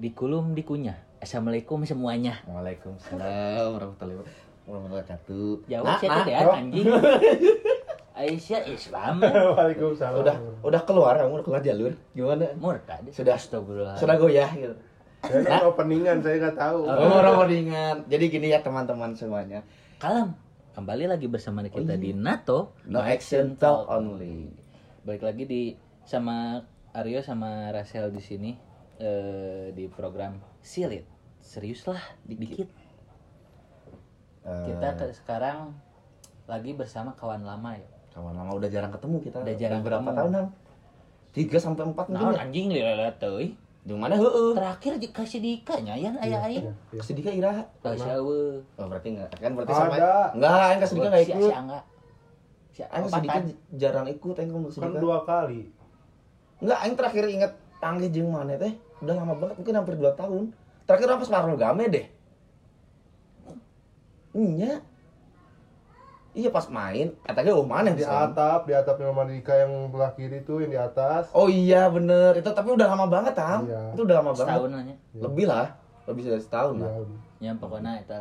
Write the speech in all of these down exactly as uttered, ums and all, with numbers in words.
Dikulum dikunyah. Assalamualaikum semuanya. Waalaikumsalam warahmatullahi wabarakatuh. Jawab siapa deh anjing. Aisyah Islam. Waalaikumsalam. Udah udah keluar kamu udah keluar jalur. Gimana? Murtad. Sudah astagfirullah. Sudah goyah gitu. Saya nah. openingan saya enggak tahu. Oh, openingan. Jadi gini ya teman-teman semuanya. Kalem. Kembali lagi bersama kita oh, di NATO. No, no action talk only. Balik lagi di sama Aryo sama Rachel di sini. Uh, di program Silit. Serius lah, dikit. Uh, kita ke, sekarang lagi bersama kawan lama ya. Kawan lama udah jarang ketemu kita. Udah jarang berapa ketemu. Tahun, Nang? tiga sampai empat tahun anjing lihat teuy. Di mana heueuh? Terakhir dikasih dikanya ya aya-aya. Kasih dika iraha. Tasawe. Oh, berarti enggak. Kan berarti sama. Enggak, kan kasih dika enggak ikut. Si Angga. Si Angga sedikit jarang ikut engko sedikit. Kan dua kali. Enggak, aing terakhir ingat Angga jeung mana teh? Udah lama banget, mungkin hampir dua tahun. Terakhir apa sekarang game deh. Iya. Iya pas main, katanya oh mana yang di selang. Atap, di atapnya Mama Dika yang belah kiri itu yang di atas. Oh iya bener, itu tapi udah lama banget Tam. Iya. Itu udah lama setahun banget. Setahun ya. Lebih lah, lebih dari setahun iya, lah. Ya pokoknya itu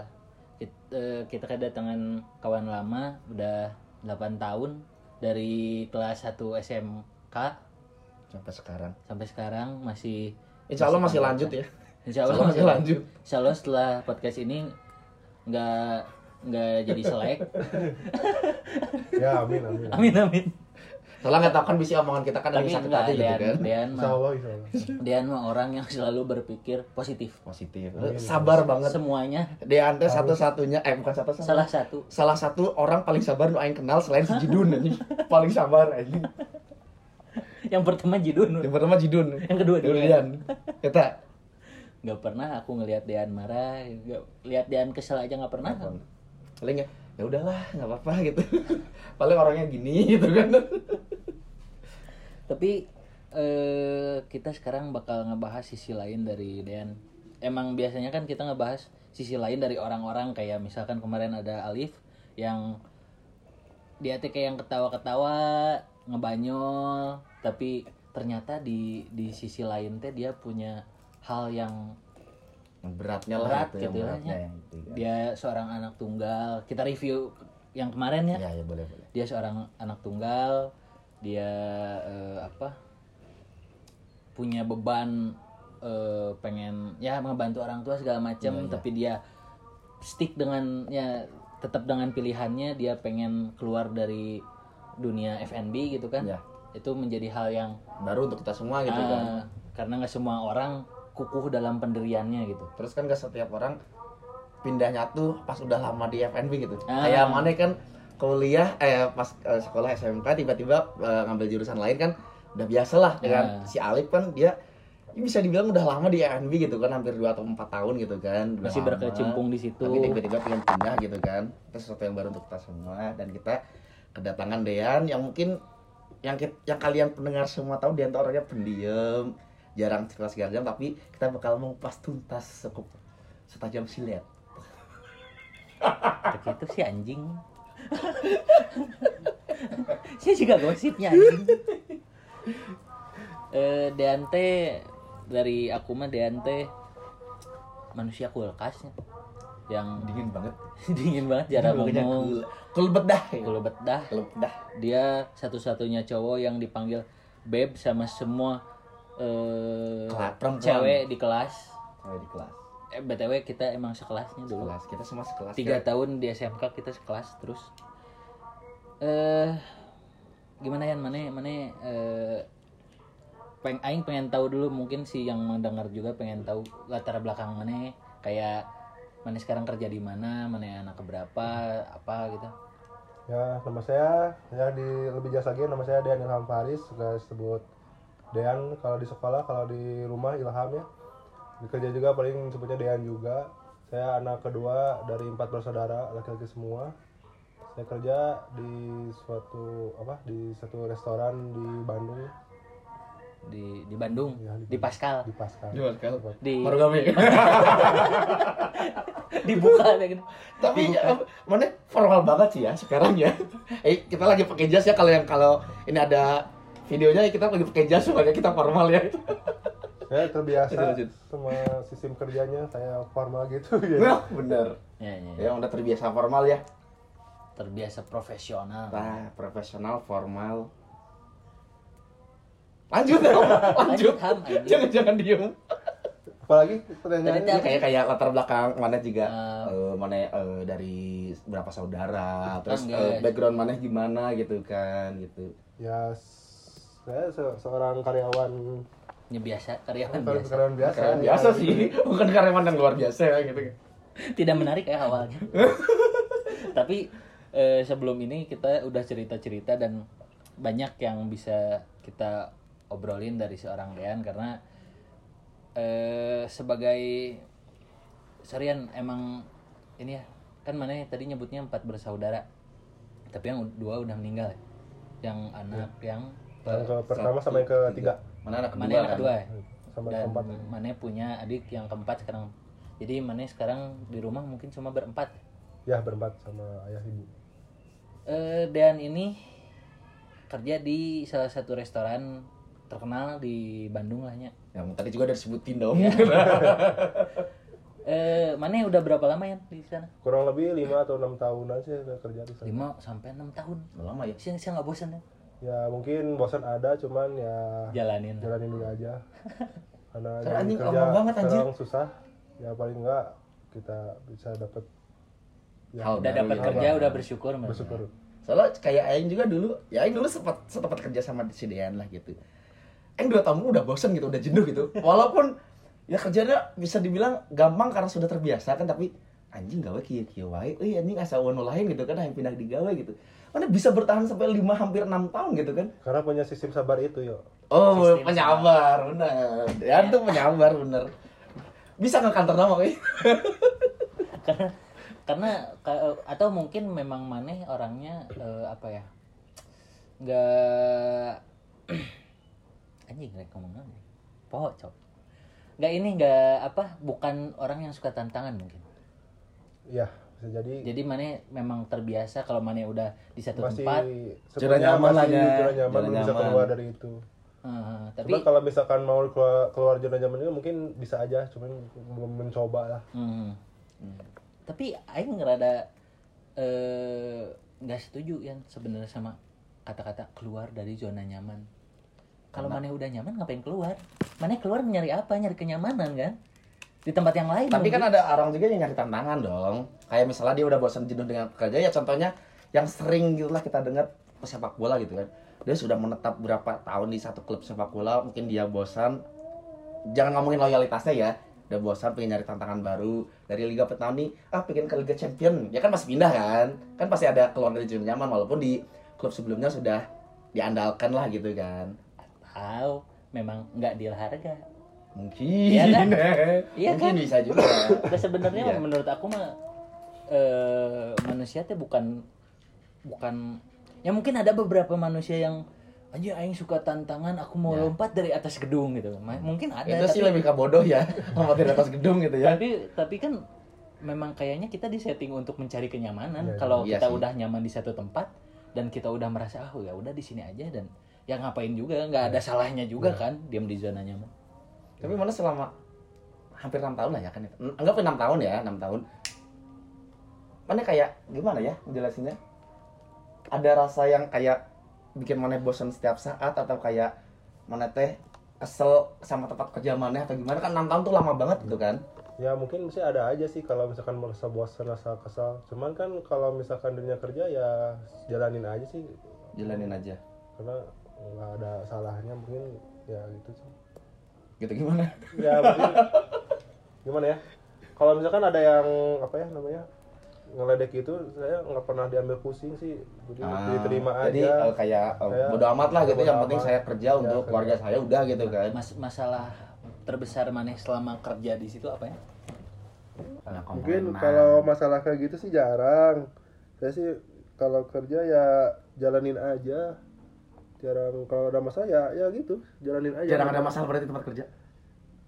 kita, kita kedatangan kawan lama udah delapan tahun dari kelas satu S M K sampai sekarang. Sampai sekarang masih insyaallah masih, masih lanjut ya. Insyaallah insya masih lanjut. Insyaallah setelah podcast ini enggak enggak jadi selek. Ya amin amin. Amin amin. Soalnya enggak tahu kan bisa omongan kita kan bisa kita aja gitu kan. Dean insyaallah insyaallah. Dean mah orang yang selalu berpikir positif. Positif. Amin. Sabar banget semuanya. Dean teh satu-satunya eh bukan satu-satunya. Salah satu. Salah satu orang paling sabar nu aing kenal selain si Jidun anjing. Paling sabar anjing. Yang pertama Jidun. Yang pertama Jidun. Yang kedua Dean. Eta enggak pernah aku ngelihat Dean marah, enggak lihat Dean kesel aja enggak pernah. Kan? Paling ya udahlah, enggak apa-apa gitu. Paling orangnya gini gitu kan. Tapi eh, kita sekarang bakal ngebahas sisi lain dari Dean. Emang biasanya kan kita ngebahas sisi lain dari orang-orang kayak misalkan kemarin ada Alif yang dia teh kayak yang ketawa-ketawa, ngebanyol, tapi ternyata di di sisi lain teh dia punya hal yang beratnya berat, lah itu gitu beratnya yang itu, ya. Dia seorang anak tunggal. Kita review yang kemarin ya. Ya, ya boleh, boleh. Dia seorang anak tunggal, dia eh, apa? Punya beban eh, pengen ya membantu orang tua segala macam, ya, ya. Tapi dia stick dengan ya tetap dengan pilihannya, dia pengen keluar dari dunia F and B gitu kan, ya. Itu menjadi hal yang baru untuk kita semua gitu uh, kan, karena nggak semua orang kukuh dalam pendiriannya gitu. Terus kan nggak setiap orang pindahnya tuh pas udah lama di F and B gitu. Ah. Kayak mana kan kuliah, eh pas eh, sekolah S M K tiba-tiba eh, ngambil jurusan lain kan, udah biasalah dengan ah. si Alif kan dia ya bisa dibilang udah lama di F and B gitu kan, hampir dua atau empat tahun gitu kan. Masih berkecimpung di situ. Tapi tiba-tiba pengen pindah gitu kan. Terus sesuatu yang baru untuk kita semua dan kita kedatangan Dean yang mungkin yang yang kalian pendengar semua tahu Dean tuh orangnya pendiam, jarang cerita segala jam, tapi kita bakal mengupas tuntas cukup setajam silet. Begitu sih anjing. Saya juga gosipnya anjing. Eh Dean teh dari aku mah Dean teh manusia kulkasnya. Yang dingin banget, dingin banget, jarang ngomong. Kulbet dah, kulbet dah, kulbet dah. Dia satu-satunya cowok yang dipanggil beb sama semua eh uh, cewek di kelas. Cewek di kelas. Eh B T W kita emang sekelasnya dulu. Sekelas, kita semua sekelas. tiga tahun di S M K kita sekelas terus. Eh uh, gimana ya, mana mana uh, peng aing pengen tahu dulu, mungkin si yang mendengar juga pengen tahu latar belakang mana kayak mana sekarang kerja di mana, mana anak keberapa, apa gitu. Ya, nama saya, ya di lebih jelas lagi nama saya Dean Ilham Paris, sudah disebut Dean kalau di sekolah, kalau di rumah Ilham ya. Di kerja juga paling sebutnya Dean juga. Saya anak kedua dari empat bersaudara, laki-laki semua. Saya kerja di suatu apa? Di satu restoran di Bandung. Di di Bandung, ya, di, di Pascal. Di Pascal. Di Pascal. Di Marugame. Dibuka gitu. Tapi dibuka. Mana formal banget sih ya sekarang ya. Eh kita lagi pakai jas ya, kalau yang kalau ini ada videonya kita lagi pakai jas supaya kita formal ya. Ya terbiasa sama sistem kerjanya kayak formal gitu ya. Nah, bener. Ya, ya, ya. Ya udah terbiasa formal ya. Terbiasa profesional. Nah, profesional formal. Lanjut, ya, lanjut. Jangan-jangan diem. Apalagi pertanyaannya kayak kayak latar belakang mana juga um, uh, mana uh, dari berapa saudara, terus uh, background mana gimana gitu kan gitu. Ya saya se seorang karyawan ya biasa, karyawan biasa. Karyawan biasa. Karyawan biasa ya, sih, gitu. Bukan karyawan yang luar biasa ya gitu. Tidak menarik ya awalnya. Tapi eh, sebelum ini kita udah cerita-cerita dan banyak yang bisa kita obrolin dari seorang Dean karena eh, sebagai Sarian emang ini ya kan mana ya, tadi nyebutnya empat bersaudara tapi yang dua udah meninggal yang anak ya. yang, per, yang ke pertama satu, sama yang ketiga mana anak kedua, mana yang kedua kan? Sama dan keempat. Mana punya adik yang keempat sekarang jadi mana sekarang di rumah mungkin cuma berempat ya berempat sama ayah ibu eh, Dean ini kerja di salah satu restoran terkenal di Bandung lahnya. Ya, tadi juga udah disebutin dong. Ya. eh, mana udah berapa lama ya di sana? Kurang lebih lima atau enam tahunan sih kerja di sana. lima sampai enam tahun. Lama ya? Saya saya enggak bosan ya. Ya, mungkin bosan ada cuman ya jalanin. Jalanin aja. Karena jadi kerja banget, sekarang susah. Ya paling enggak kita bisa dapat ya, oh, udah dapat kerja apa? Udah bersyukur. Bersyukur. Ya. Soalnya kayak aing juga dulu, ya aing dulu sempat sempat kerja sama si Dean lah gitu. Aing dua tahun udah bosen gitu, udah jenuh gitu. Walaupun ya kerjanya bisa dibilang gampang karena sudah terbiasa kan, tapi anjing gawe kieu kieu wae, euy anjing asa wanu lain gitu kan, aing pindah di gawe gitu. Mana bisa bertahan sampai lima hampir enam tahun gitu kan? Karena punya sistem sabar itu, yo. Oh, sistem penyabar, benar. Dean tuh penyabar bener. Bisa ke kantor nama euy. Karena karena atau mungkin memang maneh orangnya uh, apa ya nggak anjing nggak ngomong poh cok nggak ini nggak apa bukan orang yang suka tantangan mungkin ya bisa jadi jadi maneh memang terbiasa kalau maneh udah di satu masih tempat sudah nyaman aja nyaman bisa keluar dari itu uh, tapi cuma kalau misalkan mau keluar keluar zona nyaman itu mungkin bisa aja cuman mencoba lah uh, uh. Tapi aing ngerada nggak eh, setuju yang sebenarnya sama kata-kata keluar dari zona nyaman. Kalau maneh udah nyaman ngapain keluar? Maneh keluar nyari apa? Nyari kenyamanan kan? Di tempat yang lain. Tapi kan gitu. Ada orang juga yang nyari tantangan dong. Kayak misalnya dia udah bosan jenuh dengan kerja ya contohnya yang sering gitulah kita dengar pesepak bola gitu kan. Dia sudah menetap berapa tahun di satu klub sepak bola, mungkin dia bosan. Jangan ngomongin loyalitasnya ya. Udah bosan pengen nyari tantangan baru dari Liga Petang nih, ah pengen ke Liga Champion ya kan pasti pindah kan kan pasti ada keluar dari zona nyaman walaupun di klub sebelumnya sudah diandalkan lah gitu kan atau memang nggak diharga mungkin ya kan, ya, mungkin kan? Bisa juga nah, sebenarnya ya. Menurut aku mah e, manusia teh bukan bukan ya mungkin ada beberapa manusia yang anjir aing suka tantangan, aku mau ya. Lompat dari atas gedung gitu. Mungkin ada itu sih tapi... lebih ke bodoh ya, lompat dari atas gedung gitu ya. Tapi tapi kan memang kayaknya kita disetting untuk mencari kenyamanan. Ya, kalau iya kita sih. Udah nyaman di satu tempat dan kita udah merasa ah ya udah di sini aja dan ya ngapain juga, nggak ada salahnya juga ya. Kan diam di zona nyaman. Tapi mana selama hampir enam tahun lah ya kan itu. Enggak sampai enam tahun ya, enam tahun. Mana kayak gimana ya menjelasinnya? Ada rasa yang kayak bikin maneh bosan setiap saat atau kayak maneh teh kesel sama tempat kerja maneh atau gimana kan enam tahun tuh lama banget gitu kan ya mungkin mesti ada aja sih kalau misalkan merasa bosan rasa kesal cuman kan kalau misalkan dunia kerja ya jalanin aja sih jalanin aja karena nggak ada salahnya mungkin ya gitu sih gitu gimana ya mungkin gimana ya kalau misalkan ada yang apa ya namanya ngeledek itu saya nggak pernah diambil pusing sih jadi ah, diterima aja jadi uh, kayak uh, bodo amat lah gitu yang amat. Penting saya kerja ya, untuk keluarga saya udah gitu kan Mas, masalah terbesar maneh selama kerja di situ apa ya nah, mungkin kalau masalah kayak gitu sih jarang saya sih kalau kerja ya jalanin aja jarang kalau ada masalah ya ya gitu jalanin aja jarang ada masalah berarti tempat kerja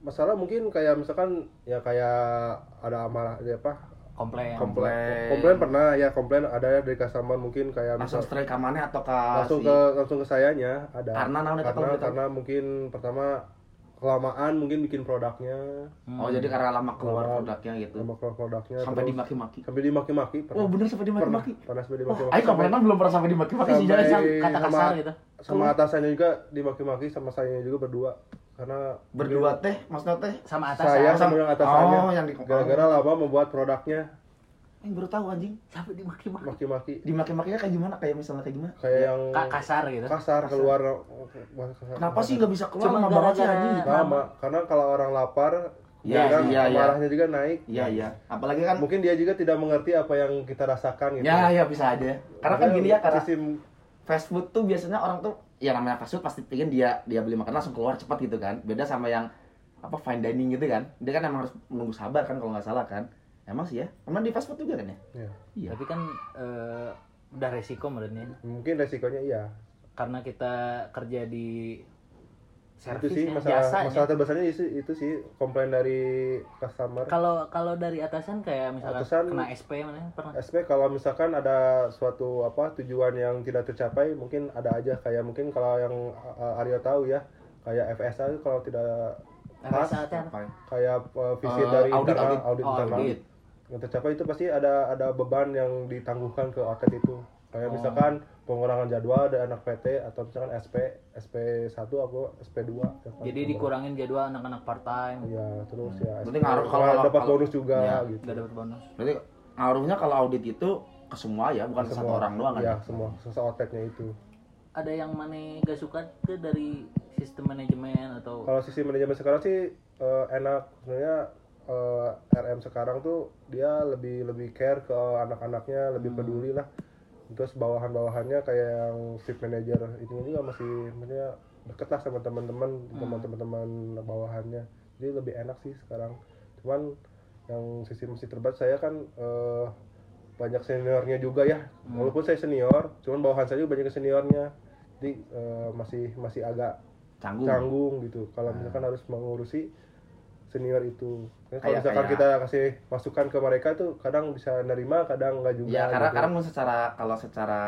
masalah mungkin kayak misalkan ya kayak ada amarah ya apa komplain komplain komplain pernah ya komplain ada dari customer mungkin kayak langsung straight ke mana atau ke langsung si... ke langsung ke sayanya ada karena karena, karena mungkin pertama kelamaan mungkin bikin produknya. Oh, hmm. jadi karena lama keluar lama, produknya gitu. Lama keluar produknya. Sampai dimaki-maki. Sampai dimaki-maki. Oh, bener sampai dimaki-maki. Pernah sampai dimaki-maki. Ayo kemarin kan belum pernah sampai dimaki-maki sih, jangan kata kasar sama, gitu. Sama atasannya juga dimaki-maki, sama sayanya juga berdua. Karena berdua teh, maksudnya teh sama atasan. Saya sama yang atasannya. Oh, yang dikongkol. Gara-gara lama membuat produknya. Yang baru tahu anjing, sampai dimaki-maki. Maki-maki. Dimaki-makinya kayak gimana? Kayak misalnya kayak gimana? Kayak yang kasar gitu. Kasar, kasar. keluar kasar. Kenapa sih enggak bisa keluar? Cuma marah aja anjing. Lama, karena kalau orang lapar, ya, kan iya, marahnya iya. juga naik. Iya, iya. Apalagi kan mungkin dia juga tidak mengerti apa yang kita rasakan gitu. Ya, ya bisa aja. Karena ya, kan gini ya, karena sistem fast food tuh biasanya orang tuh ya namanya fast food pasti pengen dia dia beli makan langsung keluar cepat gitu kan. Beda sama yang apa fine dining gitu kan. Dia kan emang harus menunggu sabar kan kalau enggak salah kan. Emang sih ya, emang di fast food juga kan ya? Iya. Iya. Tapi kan ee, udah resiko menurutnya. Mungkin resikonya iya. Karena kita kerja di servis sih, masalah, jasanya. Masalah terbesarnya itu, itu sih komplain dari customer. Kalau kalau dari atasan kayak misalkan atasan, kena S P mana pernah? S P kalau misalkan ada suatu apa tujuan yang tidak tercapai mungkin ada aja kayak mungkin kalau yang Aryo tahu ya kayak F S A itu kalau tidak pas kayak uh, visit uh, dari audit, internal, audit, audit internal. Audit. Yang tercapai itu pasti ada ada beban yang ditangguhkan ke outlet itu. Kayak oh. misalkan pengurangan jadwal dari anak P T atau misalkan S P S P satu atau S P dua. Jadi dikurangin jadwal anak-anak part time. Iya, terus hmm. ya. Berarti ngaruh kalau, kalau dapat bonus juga ya, gitu. Enggak dapat bonus. Berarti ngaruhnya kalau audit itu ke semua ya, bukan ke satu orang doang kan. Iya, semua, se-outletnya itu. Ada yang mana gak suka ke dari sistem manajemen atau kalau sistem manajemen sekarang sih uh, enak sebenarnya. Uh, R M sekarang tuh dia lebih lebih care ke anak-anaknya, lebih peduli lah. Terus bawahan-bawahannya kayak yang shift manager itu juga masih maksudnya deket lah sama teman-teman, teman teman-teman bawahannya. Jadi lebih enak sih sekarang. Cuman yang sisi masih terbatas saya kan uh, banyak seniornya juga ya. Hmm. Walaupun saya senior, cuman bawahan saya juga banyak seniornya. Jadi uh, masih masih agak canggung, canggung gitu. Kalau misalkan hmm. harus mengurusi senior itu, nah, kalau misalkan kayak kita kasih masukan ke mereka tuh kadang bisa nerima, kadang nggak juga. Ya karena gitu. Karena secara kalau secara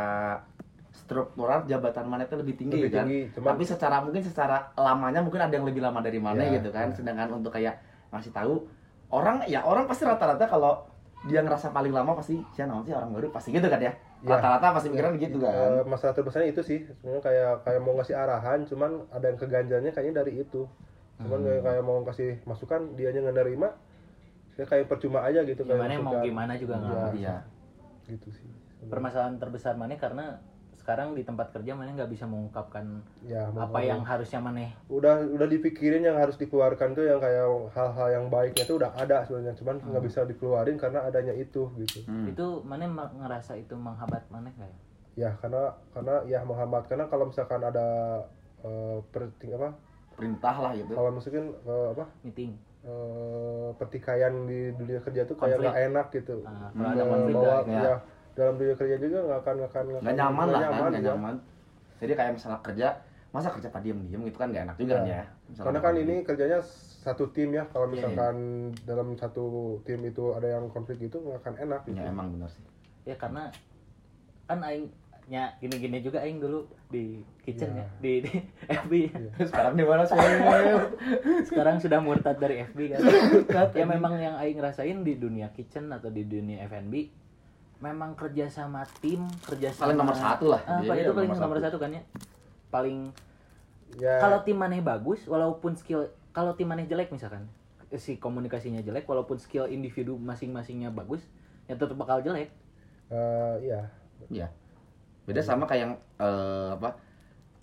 struktural jabatan mana itu lebih tinggi, lebih kan. Tinggi, cuman, tapi secara mungkin secara lamanya mungkin ada yang lebih lama dari mana ya, gitu kan. Ya. Sedangkan untuk kayak ngasih tahu orang ya orang pasti rata-rata kalau dia ngerasa paling lama pasti siapa nanti orang baru pasti gitu kan ya. Rata-rata pasti pikiran ya, gitu kan. Uh, masalah terbesarnya itu sih sebenarnya kayak kayak mau ngasih arahan, cuman ada yang keganjalnya kayaknya dari itu. Cuman hmm. kayak mau kasih masukan, dia nya nggak nerima, dia kayak percuma aja gitu. Gimana mau gimana juga nggak ngerti ya. Gitu sih. Permasalahan terbesar Maneh karena sekarang di tempat kerja Maneh nggak bisa mengungkapkan ya, apa yang harusnya Maneh. Udah udah dipikirin yang harus dikeluarkan tuh yang kayak hal-hal yang baiknya tuh udah ada sebenarnya, cuman nggak hmm. bisa dikeluarin karena adanya itu gitu. Hmm. Itu Maneh ngerasa itu menghambat Maneh kayak? Ya karena karena ya menghambat karena kalau misalkan ada uh, penting apa? perintah lah gitu. Kalau masukin uh, apa? Meeting. Uh, pertikaian di dunia kerja tuh kayak nggak enak gitu. Ah, kalau ada konflik ya. Dalam dunia kerja juga nggak akan nggak akan nggak nyaman lah kan, nggak nyaman. Jadi kayak misalnya kerja, masa kerja pada diem-diem gitu kan nggak enak juga ya. ya. Karena kan ini kerjanya satu tim ya. Kalau misalkan ya, ya. dalam satu tim itu ada yang konflik gitu nggak akan enak. Gitu. Ya emang benar sih. Ya karena kan aing ya gini-gini juga aing dulu di kitchen ya, ya. di, di F B ya. Terus sekarang di mana sekarang sekarang sudah murtad dari F B kan. Ya memang yang aing rasain di dunia kitchen atau di dunia F and B memang kerja sama tim, kerja sama paling nomor satu lah. Ah, ya, itu paling nomor, nomor satu. satu kan ya. Paling ya. Kalau tim maneh bagus walaupun skill, kalau tim maneh jelek misalkan si komunikasinya jelek walaupun skill individu masing-masingnya bagus ya tetap bakal jelek. Uh, iya. Iya. Beda sama kayak yang uh, apa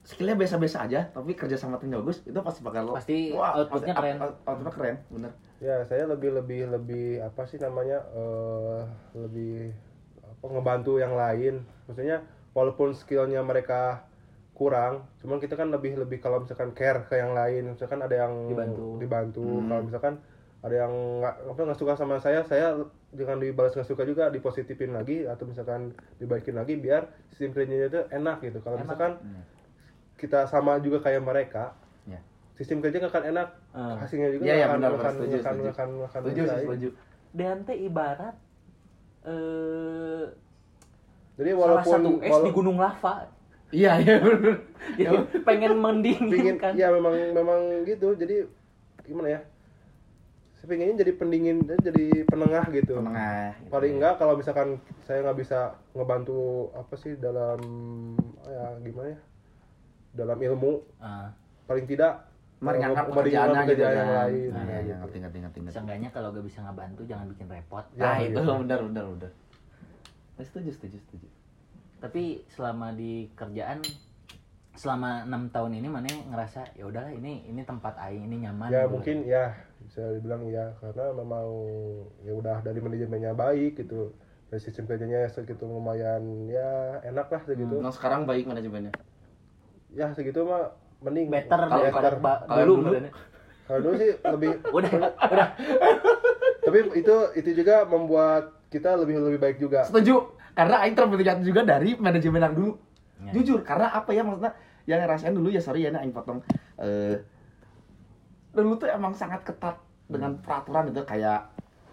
skillnya biasa-biasa aja tapi kerja sama tim bagus itu pasti bakal pasti wah, outputnya pasti, keren out, out, outputnya keren bener ya. Saya lebih lebih lebih apa sih namanya uh, lebih apa ngebantu yang lain maksudnya walaupun skillnya mereka kurang cuman kita kan lebih lebih kalau misalkan care ke yang lain misalkan ada yang dibantu, dibantu. Hmm. Kalau misalkan ada yang nggak apa nggak suka sama saya saya jangan dibalas nggak suka juga dipositifin lagi atau misalkan dibaikin lagi biar sistem kerjanya itu enak gitu. Kalau misalkan hmm. kita sama juga kayak mereka ya. Sistem kerja nggak akan enak hmm. hasilnya juga ya, ya, akan benar, akan setuju, akan setuju. akan akan setuju, setuju. Dante ibarat eh, jadi walaupun salah satu es wala- di gunung lava. Iya, ya benar. Jadi pengen mendinginkan. Pingin, ya memang memang gitu. Jadi gimana ya, saya pengennya jadi pendingin, jadi penengah gitu. Penengah. Gitu. Paling enggak kalau misalkan saya nggak bisa ngebantu apa sih dalam ya gimana ya, dalam ilmu, uh. paling tidak meringankan pekerjaannya gitu kan. Yang lain, nah, ya, gitu. Ngerti, ngerti, ngerti. Seenggaknya kalau gak bisa ngebantu jangan bikin repot. Ya, ah itu iya. benar benar benar. Setuju setuju setuju. Tapi selama di kerjaan selama enam tahun ini mana ngerasa ya udahlah ini ini tempat aing, ini nyaman. Ya dulu. Mungkin ya bisa dibilang ya karena memang ya udah dari manajemennya baik gitu. Dari sistem kerjanya segitu lumayan ya enak lah segitu. Hmm, nah sekarang baik manajemennya. Ya segitu mah mending better kalau better dulu dulu kalau dulu sih lebih udah udah tapi itu itu juga membuat kita lebih lebih baik juga. Setuju, karena aing terpengaruh juga dari manajemen yang dulu ya. Jujur karena apa ya maksudnya yang rasain dulu ya sorry ya aing potong uh, dulu tuh emang sangat ketat dengan peraturan itu kayak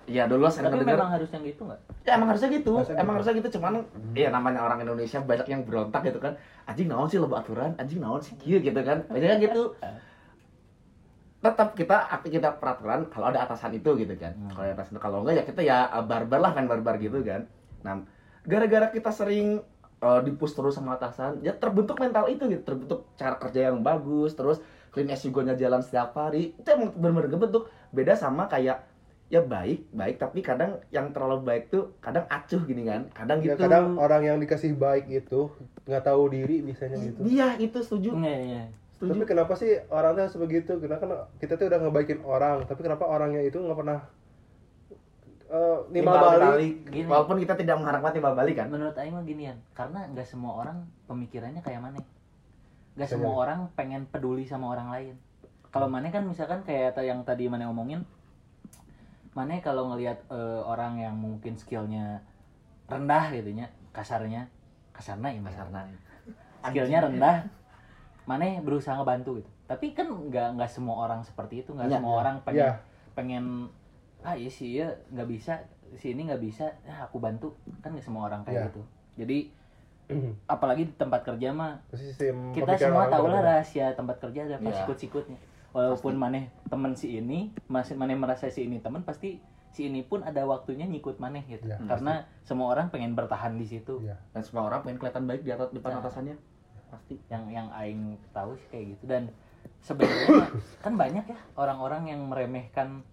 ya dulu sering dengar. Tapi memang harusnya gitu nggak? Ya emang harusnya gitu, harusnya emang gitu. harusnya gitu. Cuman, hmm. ya namanya orang Indonesia banyak yang berontak gitu kan. Anjing naon sih loba aturan, anjing naon sih kieu gitu kan. Banyak gitu. Tetap kita kita peraturan kalau ada atasan itu gitu kan. Hmm. Kalau atasan itu kalau enggak ya kita ya barbar lah, main barbar gitu kan. Nah, gara-gara kita sering uh, dipus terus sama atasan, ya terbentuk mental itu gitu, terbentuk cara kerja yang bagus, terus clean S U G-nya jalan setiap hari. Itu emang benar-benar kebentuk. Beda sama kayak ya baik, baik tapi kadang yang terlalu baik tuh kadang acuh gini kan. Kadang ya, gitu. Kadang orang yang dikasih baik itu enggak tahu diri biasanya gitu. Iya, itu setuju. Iya, iya. Setuju. Tapi kenapa sih orangnya sebegitu? Karena kan kita tuh udah ngebaikin orang, tapi kenapa orangnya itu enggak pernah uh, nimbal balik? balik gini. Walaupun kita tidak mengharapkan timbal balik kan. Menurut aing mah ginian, karena enggak semua orang pemikirannya kayak mana. Enggak semua orang pengen peduli sama orang lain. Kalau mana kan misalkan kayak yang tadi mana ngomongin mana kalau ngelihat uh, orang yang mungkin skillnya rendah gitunya, kasarnya, kasarna ya kasarna. Skillnya rendah, mana berusaha ngebantu gitu. Tapi kan nggak nggak semua orang seperti itu, nggak ya, semua ya. orang pengen ya. pengen ah iya sih ya nggak bisa, si ini nggak bisa, nah, aku bantu, kan nggak semua orang kayak ya. gitu. Jadi apalagi di tempat kerja mah Sistem kita semua tahu lah rahasia tempat kerja ada ya. sikut-sikutnya. Walaupun maneh teman si ini, masih maneh merasa si ini teman, pasti si ini pun ada waktunya nyikut maneh gitu. Ya, karena pasti. Semua orang pengen bertahan di situ. Ya. Dan semua orang pengen kelihatan baik di atas depan nah, atasannya. Pasti yang yang aing tahu sih kayak gitu. Dan sebenarnya kan banyak ya orang-orang yang meremehkan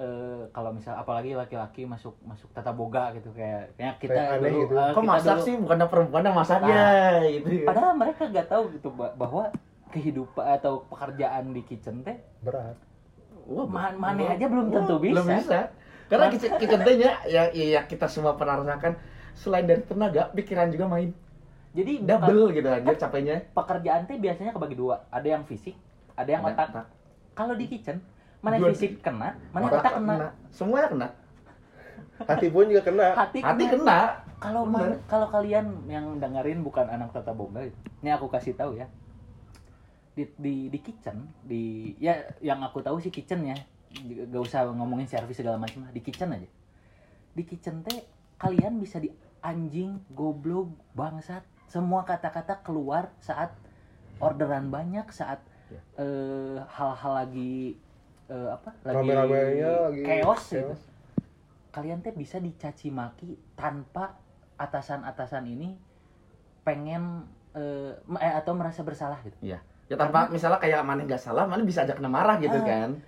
uh, kalau misal apalagi laki-laki masuk masuk tata boga gitu kayak kayak kita dulu, gitu. uh, kok kita masak dulu, sih bukan perempuan yang masaknya nah, gitu. Padahal mereka enggak tahu gitu bahwa kehidupan atau pekerjaan di kitchen teh berat. Wah, man- maneh aja belum tentu bisa. Belum bisa. Karena kitchen kitchen-nya yang ya kita semua pernah rasakan selain dari tenaga, pikiran juga main. Jadi double bukan, gitu aja capeknya. Pekerjaan teh biasanya kebagi dua, ada yang fisik, ada yang mana, otak. Nah. Kalau di kitchen, mana dua, fisik kena, mana otak, otak kena. kena. Semuanya kena. Hati pun juga kena. Hati, Hati kena. kena. Kalau man- kalau kalian yang dengerin bukan anak tata boga gitu. Ini aku kasih tahu ya. Di, di di kitchen di ya yang aku tahu sih kitchen ya gak usah ngomongin servis segala macam di kitchen aja di kitchen teh kalian bisa di anjing goblok bangsat semua kata-kata keluar saat orderan banyak saat ya. eh, hal-hal lagi eh, apa lagi chaos gitu kalian teh bisa dicaci maki tanpa atasan-atasan ini pengen eh, atau merasa bersalah gitu ya. Ya tanpa karena, misalnya kayak mana nggak salah, mana bisa aja kena marah gitu uh, kan.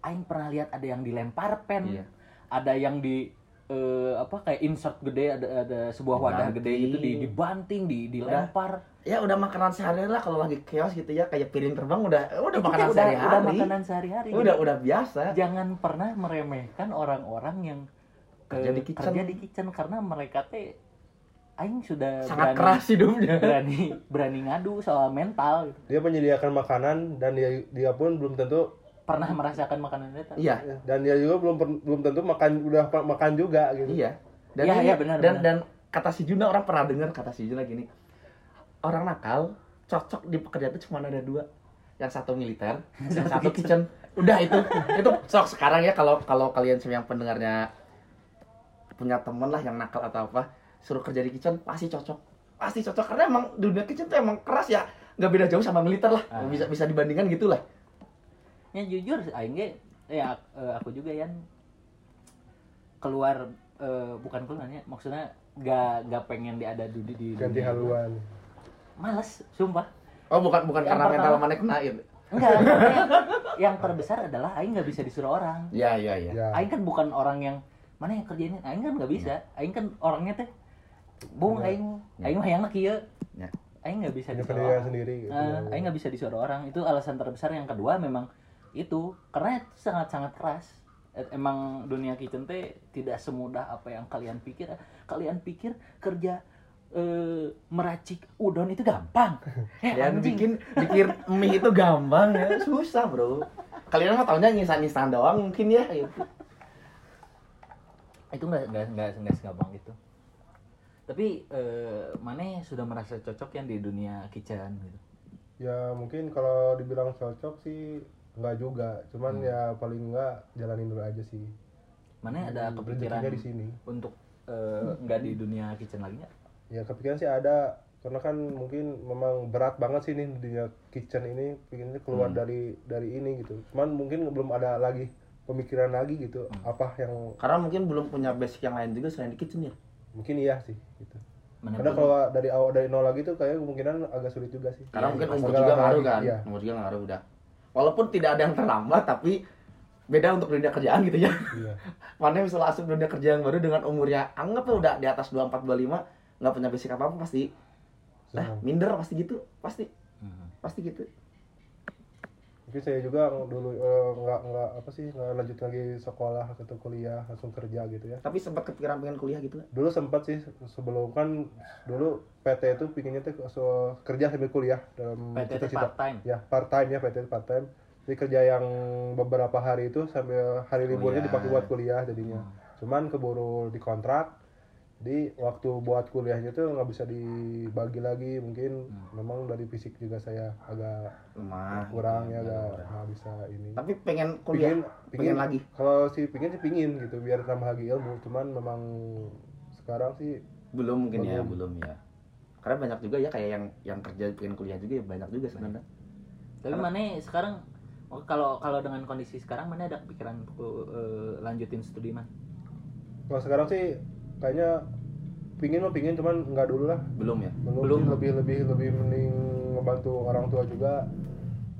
Aing pernah lihat ada yang dilempar pen, iya. ada yang di uh, apa kayak insert gede ada ada sebuah dibanting. wadah gede itu di, dibanting, di, dilempar. Ya udah makanan sehari-hari lah kalau lagi chaos gitu ya kayak piring terbang udah udah itu makanan sehari-hari. Udah makanan sehari-hari. Udah gitu. udah biasa. Jangan pernah meremehkan orang-orang yang ke, kerja di kitchen, kerja di kitchen karena mereka teh aing sudah sangat berani, keras hidupnya. Berani berani ngadu soal mental gitu. Dia menyediakan makanan dan dia dia pun belum tentu pernah merasakan makanan itu. Iya. Dan dia juga belum belum tentu makan udah makan juga gitu. Iya. Dan ya, ini, ya, benar, dan, benar. dan kata si Juna orang pernah dengar kata si Juna gini. Orang nakal cocok di pekerjaan itu cuma ada dua. Yang satu militer, yang satu kitchen. Udah itu. Itu sok sekarang ya kalau kalau kalian semua yang pendengarnya punya teman lah yang nakal atau apa suruh kerja di kitchen pasti cocok, pasti cocok karena emang dunia kitchen tuh emang keras ya, nggak beda jauh sama militer lah, bisa bisa dibandingkan gitulah. Ya jujur aing ge ya aku juga yang keluar uh, bukan keluarnya maksudnya gak gak pengen diada di di ganti haluan. Males, sumpah. Oh, bukan bukan yang karena mental mana kenain. Enggak. Yang terbesar adalah aing enggak bisa disuruh orang. Iya, iya, iya. Ya. Aing kan bukan orang yang mana yang kerjain, aing kan enggak bisa. Aing kan orangnya teh bung aing, aing mah yang laki ya. Ya. Aing nggak bisa disuruh orang sendiri, gitu. uh, Aing nggak bisa disuruh orang, itu alasan terbesar. Yang kedua memang itu karena itu sangat-sangat keras. Emang dunia kitchen teh tidak semudah apa yang kalian pikir. Kalian pikir kerja uh, meracik udon itu gampang. Kalian bikin pikir mie itu gampang ya, susah bro. Kalian mah taunya nyisan-nyisan doang mungkin ya. Itu nggak nggak nggak nggak gampang gitu. Tapi eh, Mane sudah merasa cocok yang di dunia kitchen gitu? Ya mungkin kalau dibilang cocok sih nggak juga, cuman hmm. ya paling nggak jalanin dulu aja sih. Mane ada hmm, kepikiran di sini untuk eh, nggak di dunia kitchen lagi nggak? Ya kepikiran sih ada, karena kan mungkin memang berat banget sih nih dunia kitchen ini, pikirnya keluar hmm. dari dari ini gitu. Cuman mungkin belum ada lagi pemikiran lagi gitu hmm. apa yang. Karena mungkin belum punya basic yang lain juga selain di kitchen ya. Mungkin iya sih gitu. Mana karena kalau dari awal dari nol lagi tuh kayaknya kemungkinan agak sulit juga sih. Karena ya, mungkin umur juga ngaruh kan. Iya. Umur juga ngaruh udah. Walaupun tidak ada yang terlambat tapi beda untuk dunia kerjaan gitu ya. Iya. Mana bisa langsung dunia kerja yang baru dengan umurnya anggap tuh udah di atas dua puluh empat dua puluh lima enggak punya basic apa-apa pasti. Nah, minder pasti gitu, pasti. Hmm. Pasti gitu. Mungkin saya juga dulu uh, nggak nggak apa sih nggak lanjut lagi sekolah atau kuliah langsung kerja gitu ya. Tapi sempat kepikiran pengen kuliah gitu nggak? Dulu sempat sih sebelum kan dulu P T itu pinginnya tuh so, kerja sambil kuliah dalam cita-cita. P T part time. Ya part time ya P T part time. Jadi kerja yang beberapa hari itu sambil hari liburnya oh, ya. dipakai buat kuliah jadinya. Hmm. Cuman keburu dikontrak. Jadi waktu buat kuliahnya tuh nggak bisa dibagi lagi mungkin hmm. memang dari fisik juga saya agak lemah, kurang ya agak nggak bisa ini. Tapi pengen kuliah, pingin, pingin, pingin lagi. Kalau sih pingin sih pingin gitu biar tambah lagi ilmu. Cuman memang sekarang sih belum mungkin belum. ya belum ya. Karena banyak juga ya kayak yang yang kerja pengen kuliah juga ya banyak juga sebenarnya. Tapi mana sekarang kalau kalau dengan kondisi sekarang mana ada pikiran uh, lanjutin studi man? Kalau sekarang sih kayaknya pingin mah pingin cuman nggak dulu lah belum ya belum, belum. lebih lebih lebih mending ngebantu orang tua juga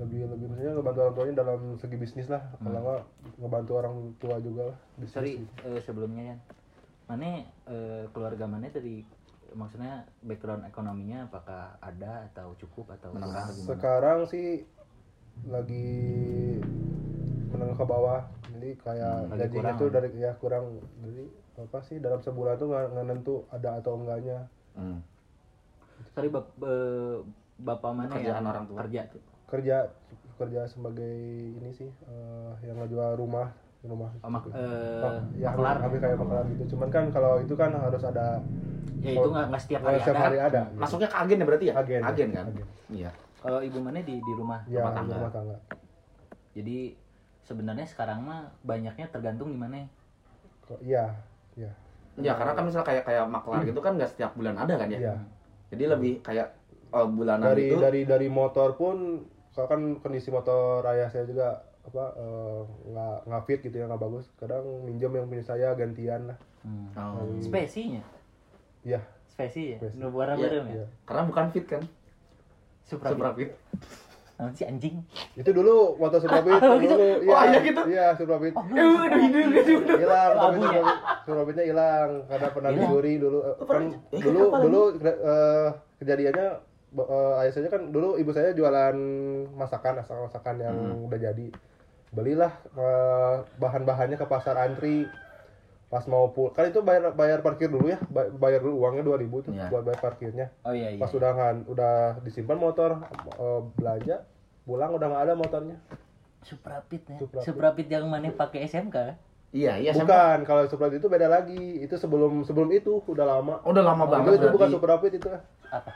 lebih lebih maksudnya ngebantu orang tuanya dalam segi bisnis lah hmm. kalau nggak ngebantu orang tua juga lah bisnis. Sorry uh, sebelumnya Yan mana uh, keluarga mana dari maksudnya background ekonominya apakah ada atau cukup atau menengah gimana? Sekarang sih lagi menengah ke bawah jadi kayak hmm, gajinya tuh dari ya kurang dari apa sih dalam sebulan tuh nggak nentu ada atau enggaknya. Hmm. Sorry bap, be, bapak mana kerjaan ya? Orang tua. Kerja tuh. Kerja kerja sebagai ini sih uh, yang ngejual rumah rumah. Oh, mak, gitu. uh, oh, ya tapi kayak maklar gitu. Cuman kan kalau itu kan harus ada. Ya itu nggak nggak setiap hari, setiap hari ada. ada gitu. Masuknya ke agen ya berarti ya? Agen, agen kan. Agen. Iya. Kalau ibu mana di di rumah ya, rumah tangga. Rumah tangga. Jadi sebenarnya sekarang mah banyaknya tergantung di mana. Iya. Ya. Ya, karena kan misalnya kayak kayak maklar gitu kan enggak setiap bulan ada kan ya. ya. Jadi lebih kayak oh, bulanan dari, itu dari dari motor pun soalnya kan kondisi motor ayah saya juga apa enggak uh, enggak fit gitu ya, enggak bagus. Kadang minjem yang punya saya gantian lah. Hmm. Oh. Dari, spesinya. Iya. Spesinya. Spesi. No warna ya, ya. Karena bukan fit kan. Supra, Supra fit. Si anjing. Itu dulu motor Supra Beat ah, gitu. dulu. Iya, oh, iya gitu. Iya, Supra Beat. Hilang, Supra Beatnya hilang karena pernah dicuri dulu. Kan, eh, dulu dulu uh, kejadiannya uh, ayah saya kan dulu ibu saya jualan masakan, masakan yang hmm. udah jadi. Belilah uh, bahan-bahannya ke pasar antri. Pas mau pulang, kan itu bayar bayar parkir dulu ya, bayar dulu uangnya dua ribu tuh yeah. buat bayar parkirnya. Oh, iya, iya. Pas udah kan, udah disimpan motor uh, belanja, pulang udah nggak ada motornya. Supra Pit ya. Supra Pit yang mana pakai S M K? Iya iya. Bukan, kalau Supra Pit itu beda lagi. Itu sebelum sebelum itu udah lama. Udah lama oh, banget. Itu bukan Supra Pit itu. Apa?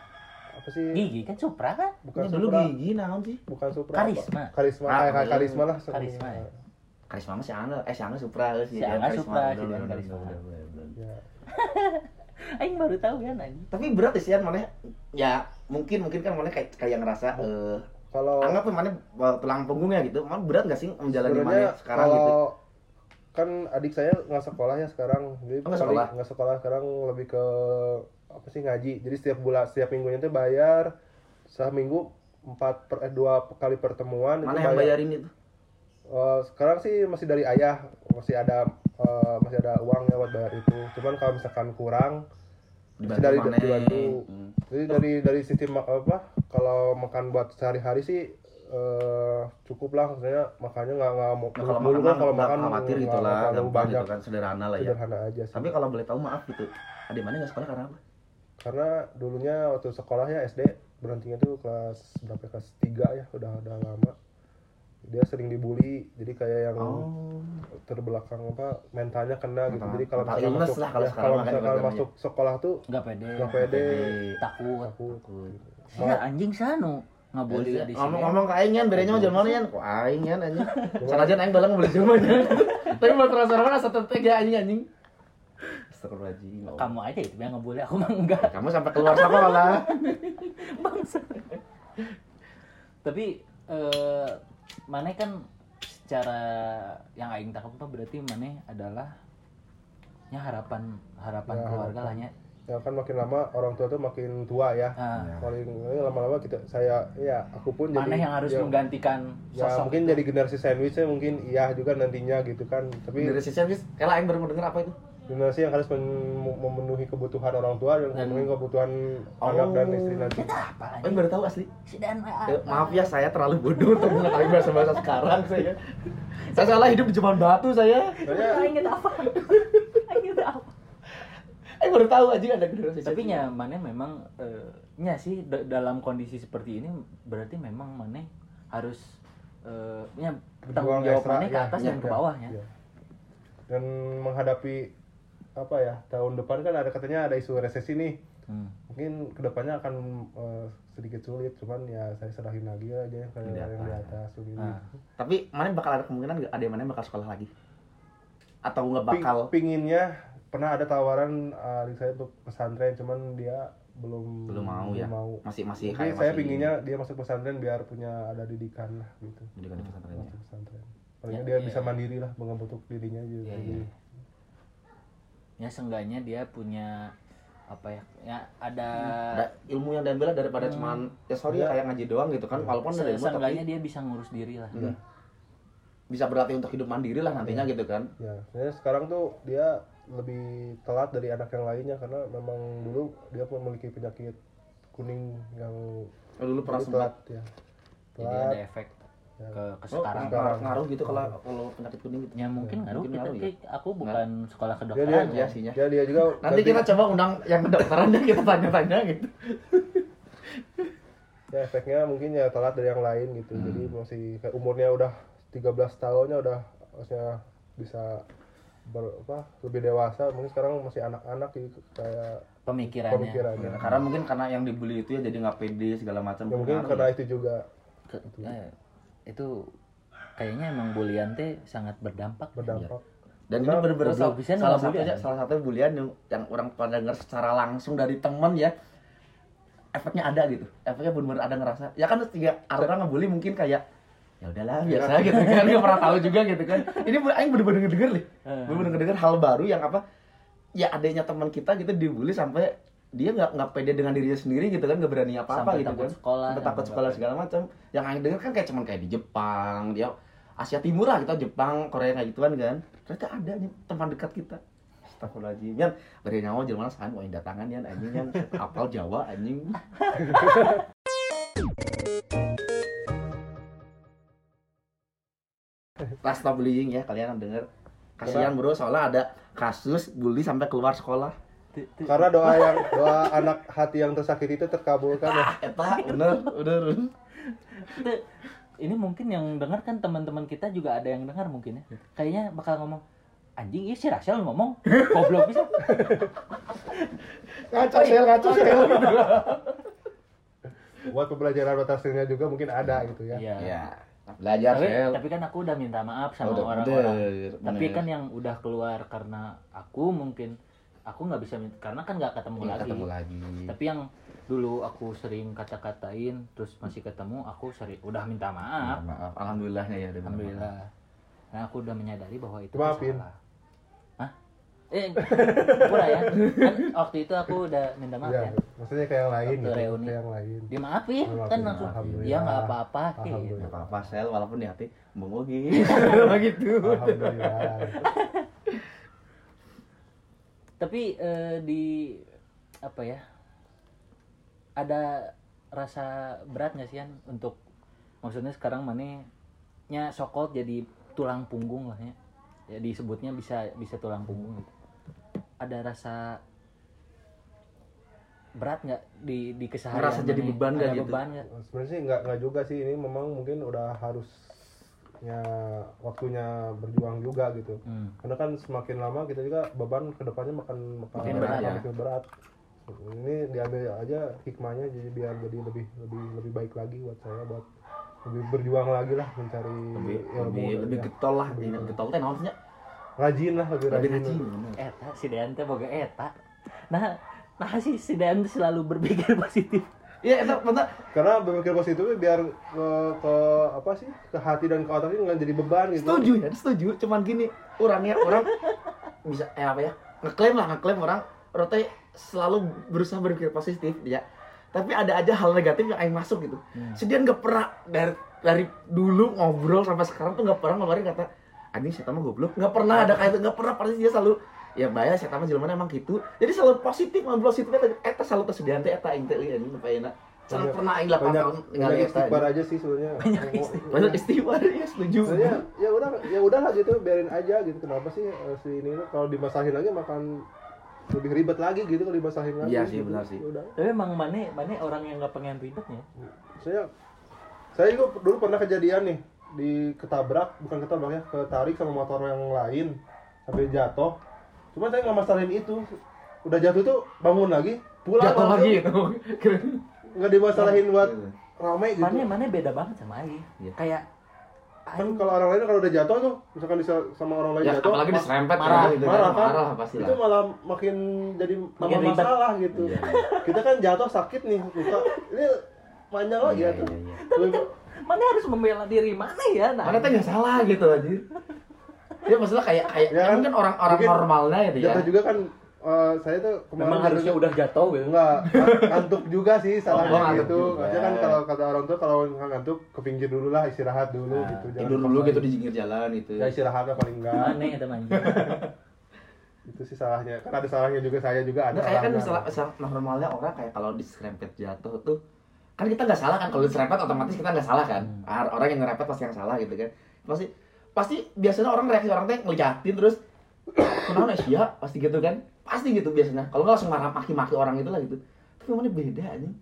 Apa sih? Gigi kan Supra kan? Bukan ya, dulu Supra. Gigi naon sih? Bukan Supra. Karisma. Apa? Karisma, ah, eh, karisma lah. Karisma. Ya. Karisma mah si Angga, eh si Angga Supra si Angga Supra, si Angga Karisma Aing baru tahu ya nanya. Tapi berat sih Yan, mana ya mungkin mungkin kan mana kayak kayak ngerasa Kalau anggap mana tulang punggungnya gitu, emang berat nggak sih menjalani mana sekarang kalau gitu? Kan adik saya nggak sekolah ya sekarang, jadi nggak sekolah. Nggak sekolah sekarang lebih ke apa sih ngaji. Jadi setiap bulan, setiap minggunya itu bayar seminggu empat per eh, dua kali pertemuan. Mana itu yang bayar, bayarin itu? Uh, sekarang sih masih dari ayah, masih ada uh, masih ada uang lewat bayar itu. Cuman kalau misalkan kurang dibantu dari mana? Dibantu. Hmm. Jadi dari dari sistem apa? Kalau makan buat sehari-hari sih uh, cukup lah, maksudnya makannya nggak nggak mau. Nah, kalau makan kalau makan khawatir gitu lah, gampang gitu kan, sederhana lah ya. Sederhana aja sih. Tapi kalau boleh tahu maaf gitu, adik mana nggak sekolah karena apa? Karena dulunya waktu sekolahnya S D berhentinya tuh kelas berapa? Kelas tiga ya, udah udah lama. Dia sering dibully, jadi kayak yang oh. terbelakang apa mentalnya kena gitu. Jadi kalau misalkan masuk, lah, kalau ya, kalau misalkan masuk sekolah tuh nggak pede, nggak pede, takut. takut. takut. Ya, anjing sano nggak boleh ya, di sini. Ngomong-ngomong ke aing kan, bedanya mah jaman kan, kok aing kan anjing. Sanajan aing balang beli jaman. Tapi buat transferan asa tetega anjing anjing. Astagfirullahaladzim. Kamu aja itu yang nggak boleh, aku mah enggak. Kamu sampai keluar sekolah. Bangsa. Tapi Mane kan secara yang aing tangkap tuh berarti Mane adalah ya harapan harapan ya, keluarga lah ya. Ya kan makin lama orang tua tuh makin tua ya. Paling ya. lama-lama kita saya ya aku pun Mane jadi Mane yang harus ya, menggantikan sosok. Ya mungkin itu. Jadi generasi sandwichnya mungkin iya juga nantinya gitu kan. Tapi generasi sandwich kalau aing baru dengar apa itu? Generasi yang harus memenuhi kebutuhan orang tua dan memenuhi kebutuhan oh. anak dan istri nanti. Aing baru tahu asli. Dan, ya, maaf ya saya terlalu bodoh untuk mengetahui bahasa-bahasa sekarang saya. Saya salah hidup di zaman batu saya. Aing nggak apa. Aing nggak apa. Aing baru tahu aja ada generasi. Tapi nya Mane memang uh, nya sih d- dalam kondisi seperti ini berarti memang Mane harus uh, nya tanggung jawab Mane ke atas ya, dan ya, ke bawahnya. Ya. Dan menghadapi apa ya, tahun depan kan ada katanya ada isu resesi nih, hmm. mungkin kedepannya akan uh, sedikit sulit, cuman ya saya serahin lagi aja kalau ada yang di atas begini. Ah. Tapi mana bakal ada kemungkinan ada yang mana bakal sekolah lagi atau nggak bakal? Ping, pinginnya pernah ada tawaran uh, adik saya untuk pesantren, cuman dia belum belum mau belum ya mau. masih masih kayak saya masih... pinginnya dia masuk pesantren biar punya ada didikan lah gitu, didikan di pesantren masuk ya. pesantren soalnya ya, dia iya. bisa mandiri lah membentuk dirinya juga. Iya, ya seenggaknya dia punya apa ya, ya ada, ada ilmu yang diambil daripada hmm. cuman ya sorry ya kayak ngaji doang gitu kan, walaupun Se- dari ilmu seenggaknya tapi dia bisa ngurus diri lah, hmm. bisa berlatih untuk hidup mandiri lah nantinya ya. Gitu kan ya. Sebenarnya sekarang tuh dia lebih telat dari anak yang lainnya karena memang dulu dia memiliki penyakit kuning yang oh, dulu pernah sempat ya telat. Jadi ada efek ke kesetaraan oh, ngaruh gitu kalau kalau penyakit kuning gitu. Ya mungkin ngaruh. Kita ngaruh, ya? Aku bukan nah. sekolah kedokteran ya aslinya. Dia, dia juga nanti kita coba undang yang kedokteran dan kita tanya-tanya gitu. Ya efeknya mungkin ya telat dari yang lain gitu. Hmm. Jadi masih kayak umurnya udah tiga belas tahunnya udah harusnya bisa ber, apa lebih dewasa, mungkin sekarang masih anak-anak gitu kayak pemikirannya. pemikirannya. Ya, karena mungkin karena yang dibully itu ya jadi enggak pede segala macam. Ya, mungkin karena ya. itu juga. Ke, itu. Ya, ya. Itu kayaknya emang bulian teh sangat berdampak berdampak dan ini benar-benar salah, salah satu aja salah satu bulian yang, yang orang pernah dengar secara langsung dari teman ya, efeknya ada gitu, efeknya benar-benar ada ngerasa ya kan tiga orang ngebully mungkin kayak ya udahlah biasa gitu kan, nggak pernah tahu juga gitu kan. Ini aing benar-benar denger nih, benar-benar denger hal baru yang apa ya, adanya teman kita gitu dibully sampai dia nggak nggak pede dengan dirinya sendiri gitu kan, nggak berani apa-apa sampai gitu kan, sekolah, sampai takut sekolah segala macam. Yang aing dengar kan kayak cuman kayak di Jepang, dia Asia Timur lah kita, Jepang, Korea kayak gituan kan. Ternyata ada nih teman dekat kita. Astagfirullahaladzim, Yan beri nyawa jelma sahan wain datangan Yan anjing Yan apal Jawa anjing. Rasta bullying ya kalian denger, kasihan bro soalnya ada kasus bully sampai keluar sekolah. Karena doa yang doa anak hati yang tersakiti itu terkabulkan ya. Eta bener bener. Ini mungkin yang dengar kan teman-teman kita juga ada yang dengar mungkin ya. Kayaknya bakal ngomong anjing iya si Rachel ngomong goblok bisa. Ngaco sel ngaco sel. Buat pembelajaran buat hasilnya juga mungkin ada gitu ya. Iya. Ya. Belajar tapi, tapi kan aku udah minta maaf sama udah, orang-orang. Bener, bener. Tapi kan yang udah keluar karena aku mungkin aku nggak bisa minta karena kan nggak ketemu, ya, ketemu lagi. Tapi yang dulu aku sering kata-katain terus masih ketemu, aku sering udah minta maaf. Ya, maaf. Alhamdulillahnya ya. Alhamdulillah. Nah, aku udah menyadari bahwa itu maafin. Salah. Hah? Eh, pura ya. Kan waktu itu aku udah minta maaf ya. Ya. Maksudnya kayak yang lain gitu. Reuni. Kayak yang lain. Dia maafin, maafin kan langsung. Ya nggak apa-apa sih. Nggak apa-apa sel, walaupun di hati bengong gitu. Alhamdulillah. Tapi eh, di apa ya, ada rasa berat nggak sih Yan untuk maksudnya sekarang manehnya sokol jadi tulang punggung lah ya, jadi sebutnya bisa bisa tulang punggung gitu. Ada rasa berat nggak di di keseharian? Merasa jadi beban nggak gitu? Sebenarnya sih nggak nggak juga sih, ini memang mungkin udah harus ya waktunya berjuang juga gitu, hmm. karena kan semakin lama kita juga beban kedepannya makan makan makin berat, ya. Makin berat. Ini diambil aja hikmahnya, jadi biar jadi lebih lebih lebih baik lagi buat saya, buat lebih berjuang lagi lah mencari lebih ya, lebih, ya, lebih getol lah, jangan getol teh namanya rajin lah, lebih rajin, rajin. Eta si Dean teh boga eta, nah nah si si Dean selalu berpikir positif. Iya, enak benar. Karena berpikir positif biar ke, ke apa sih? Ke hati dan ke otak ini enggak jadi beban gitu. Setuju ya, setuju. Cuman gini, orangnya orang bisa eh apa ya? Ngeklaim lah, ngeklaim orang rote selalu berusaha berpikir positif ya. Tapi ada aja hal negatif yang aing masuk gitu. Hmm. Sedian enggak pernah dari dari dulu ngobrol sampai sekarang tuh enggak pernah ngeluarin kata anjing setan mah goblok. Enggak pernah ada kayak itu, enggak pernah, pasti dia selalu ya bayar saya tamat jelema emang gitu. Jadi selalu positif, ngobrol positif eta selalu teh Dante eta aing teh ieu nepayana. Cara pernah aing delapan tahun tinggal eta. Istighfar aja sih sebenarnya. Banyak istighfar ya, setuju. Sebenarnya ya udah ya udahlah gitu, biarin aja gitu. Kenapa sih si ini kalau dimasahin lagi makan lebih ribet lagi gitu kalau dimasahin lagi. Iya sih benar sih. Tapi emang mane mane orang yang enggak pengen ribet ya. Saya saya juga dulu pernah kejadian nih, diketabrak, bukan ketabrak ya, ketarik sama motor yang lain sampai jatuh. Cuma saya nggak masalahin itu, udah jatuh tuh bangun lagi, pulang jatuh lagi itu, nggak dimasalahin buat rame gitu. Mana mana beda banget sama Ayi, ya. Kayak kan kalau orang lain kalau udah jatuh tuh, misalkan sama orang lain ya, jatuh, apalagi diserempet marah, gitu, marah, kan? Marah pastilah. Itu malah makin jadi makin masalah gitu. Ya, ya. Kita kan jatuh sakit nih, luka, ini panjang lagi ya, ya, ya, ya. Tapi kan, mana harus membela diri mana ya? Nah, mana tuh nggak salah gitu aja. Ya masalah kayak kayak ya kan, kan orang-orang normalnya gitu ya. Jatuh juga kan uh, saya tuh kemarin memang harusnya udah jatuh ya. Enggak, ngantuk juga sih salahnya oh, gitu. Aja kan kalau kata orang tuh kalau ngantuk ke pinggir dulu lah, istirahat dulu nah, gitu. Jangan tidur dulu gitu di pinggir jalan gitu. Ya istirahatnya paling enggak. Aneh itu anjing. Itu sih salahnya. Kan ada salahnya juga, saya juga ada. Nah, kayak kan salah normalnya orang kayak kalau diserempet jatuh tuh kan kita enggak salah kan, kalau diserempet otomatis kita enggak salah kan. Hmm. Orang yang ngerempet pasti yang salah gitu kan. Pasti pasti biasanya orang reaksi orang teh ngeliatin terus kenapa sia pasti gitu kan, pasti gitu biasanya kalau nggak langsung marah maki-maki orang itu lah gitu. Tapi mana beda anjing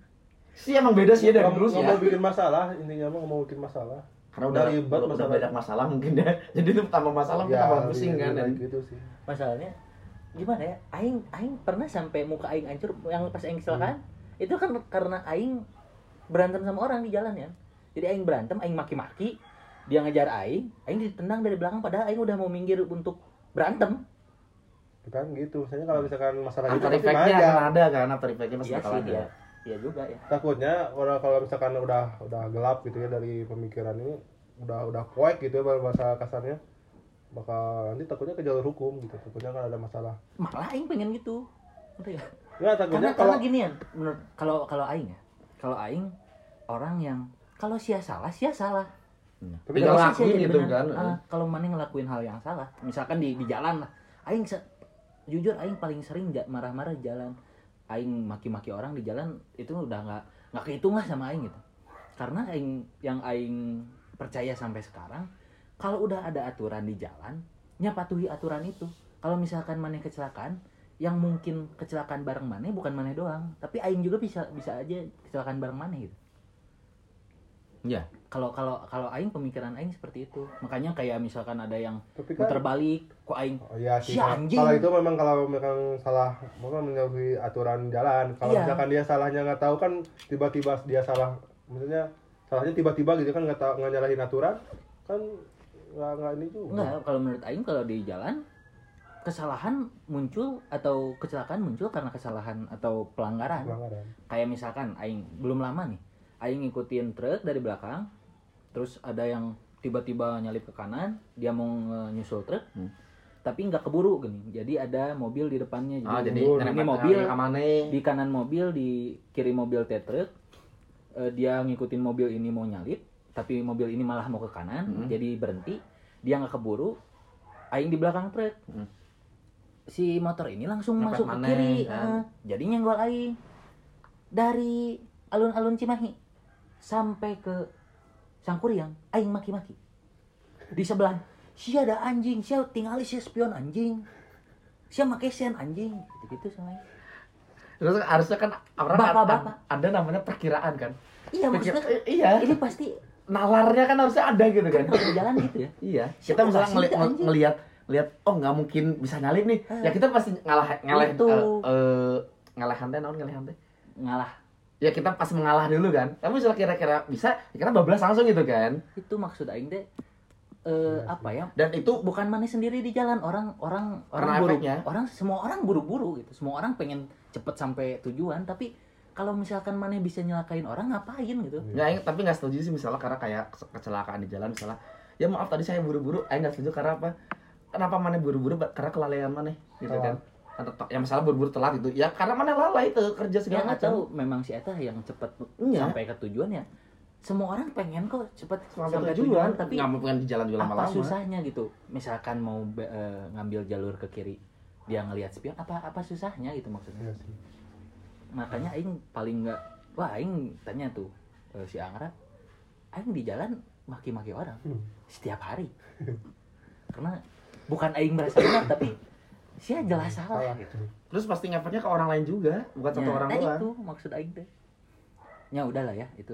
sih, emang beda sih dari dulu sih ya, mau bikin masalah intinya mah, mau bikin masalah karena udah ribet, udah banyak masalah mungkin deh, jadi itu tambah masalah ya, tambah pusing iya, kan iya, dan gitu sih masalahnya gimana ya. Aing aing pernah sampai muka aing hancur yang pas aing kesalahan hmm. itu kan karena aing berantem sama orang di jalan ya, jadi aing berantem, aing maki-maki, dia ngejar aing, aing ditendang dari belakang padahal aing udah mau minggir untuk berantem. Kan gitu. Misalnya kalau misalkan masalah itu masih ada kan, ada kan after effect-nya masih iya kalah. Iya sih dia. Iya juga ya. Takutnya orang kalau misalkan udah udah gelap gitu ya dari pemikiran ini, udah udah koek gitu ya bahasa kasarnya. Bakal nanti takutnya ke jalur hukum gitu. Takutnya kan ada masalah. Malah aing pengen gitu. Betul ya? Ya takutnya kalau ginian. Menurut kalau kalau aing ya. Kalau aing orang yang kalau sia salah, sia salah. Hmm. Tapi kalau ngelakuin gitu kan ah, kalau mana ngelakuin hal yang salah misalkan di, di jalan lah aing se- jujur aing paling sering j- marah-marah di jalan, aing maki-maki orang di jalan itu udah nggak nggak kehitung lah sama aing gitu, karena aing yang aing percaya sampai sekarang kalau udah ada aturan di jalan nya patuhi aturan itu. Kalau misalkan mana kecelakaan yang mungkin kecelakaan bareng mana bukan mana doang tapi aing juga bisa bisa aja kecelakaan bareng mana gitu ya. Kalau kalau kalau aing pemikiran aing seperti itu. Makanya kayak misalkan ada yang kan, terbalik kok aing. Oh iya sih. Si kalau itu memang kalau memang salah memang menyalahi aturan jalan. Kalau iya, misalkan dia salahnya enggak tahu kan tiba-tiba dia salah. Maksudnya salahnya tiba-tiba gitu kan, enggak tahu enggak nyalahin aturan kan enggak ini juga. Enggak, kalau menurut aing kalau di jalan kesalahan muncul atau kecelakaan muncul karena kesalahan atau pelanggaran. pelanggaran. Kayak misalkan aing belum lama nih, aing ngikutin truk dari belakang, terus ada yang tiba-tiba nyalip ke kanan, dia mau nyusul truk, hmm. tapi nggak keburu gini. Jadi ada mobil di depannya, jadi, oh, jadi ini mobil di kanan mobil, di kiri mobil teh truk, eh, dia ngikutin mobil ini mau nyalip, tapi mobil ini malah mau ke kanan, hmm. jadi berhenti, dia nggak keburu, aing di belakang truk. Hmm. Si motor ini langsung Lepet masuk ke kiri, kan? Jadi nyenggol aing dari alun-alun Cimahi sampai ke Sangkuriang, aing maki-maki di sebelah. Si ada anjing, si tinggali si spion anjing, si makesian anjing, gitu-gitu sama. Terus harusnya kan orang bapak-bapak ada namanya perkiraan kan? Iya maksudnya. Perkira- iya. Ini pasti nalarnya kan harusnya ada gitu kan? Kalau jalan gitu ya. Iya. Kita misalnya ngeli- ngel- ngelihat lihat oh nggak mungkin bisa nyalip nih eh. ya kita pasti ngalah ngalah uh, uh, ngalah hantai naon ngalah hantai ngalah ya kita pas mengalah dulu kan, tapi misalnya kira-kira bisa ya kita bablas langsung gitu kan. Itu maksud aing deh uh, ya, apa ya, dan itu bukan maneh sendiri di jalan, orang orang orang buru, orang semua orang buru-buru gitu, semua orang pengen cepet sampai tujuan. Tapi kalau misalkan maneh bisa nyelakain orang ngapain gitu ya. Nggak, tapi nggak setuju sih misalnya karena kayak kecelakaan di jalan misalnya, ya maaf tadi saya buru-buru, aing nggak setuju karena apa. Kenapa mana buru-buru? Karena kelalaian mana, gitu kan? Atau yang masalah buru-buru telat itu, ya karena mana lalai itu kerja segala ya, macam. Atau memang si eta yang cepat ya. sampai ke tujuan ya. Semua orang pengen kok cepat sampai tujuan, tujuan tapi nggak mau pengen di jalan juga lama-lama. Apa susahnya gitu? Misalkan mau be- uh, ngambil jalur ke kiri, dia ngelihat spion, apa apa susahnya gitu maksudnya? Ya, makanya aing paling nggak, wah aing tanya tuh uh, si Angra, aing di jalan maki-maki orang hmm. setiap hari, karena bukan aing merasa benar, tapi sih jelas salah gitu. Terus pasti ngapetnya ke orang lain juga, bukan satu ya, orang doang. Nah itu maksud aing deh. Ya udahlah ya, itu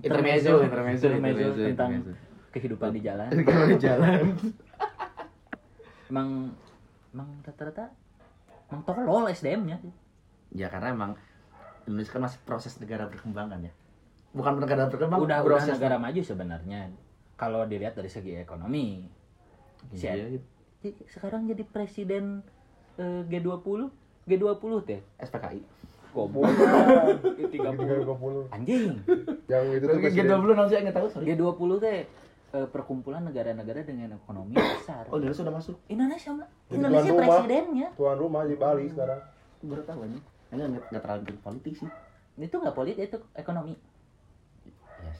intermezzo, intermezzo, intermezzo tentang intermezzo. Kehidupan di jalan. Kehidupan di jalan. Emang emang rata-rata emang tolol S D M-nya sih. Ya karena emang Indonesia kan masih proses negara berkembang kan ya. Bukan negara berkembang, udah proses negara maju sebenarnya. Kalau dilihat dari segi ekonomi. Si iya, gitu. Sekarang jadi presiden uh, G dua puluh, G dua puluh teh S P K I. Goblok. tiga puluh Anjing. Yang itu tuh G dua puluh namanya enggak tahu, sorry. G dua puluh teh uh, perkumpulan negara-negara dengan ekonomi besar. Oh, dia sudah masuk. Indonesia enggak? Indonesia tuan presidennya. Rumah, tuan rumah di Bali sekarang. Baru tahu ini. Ini enggak terlalu politik sih. Itu enggak politik, itu ekonomi.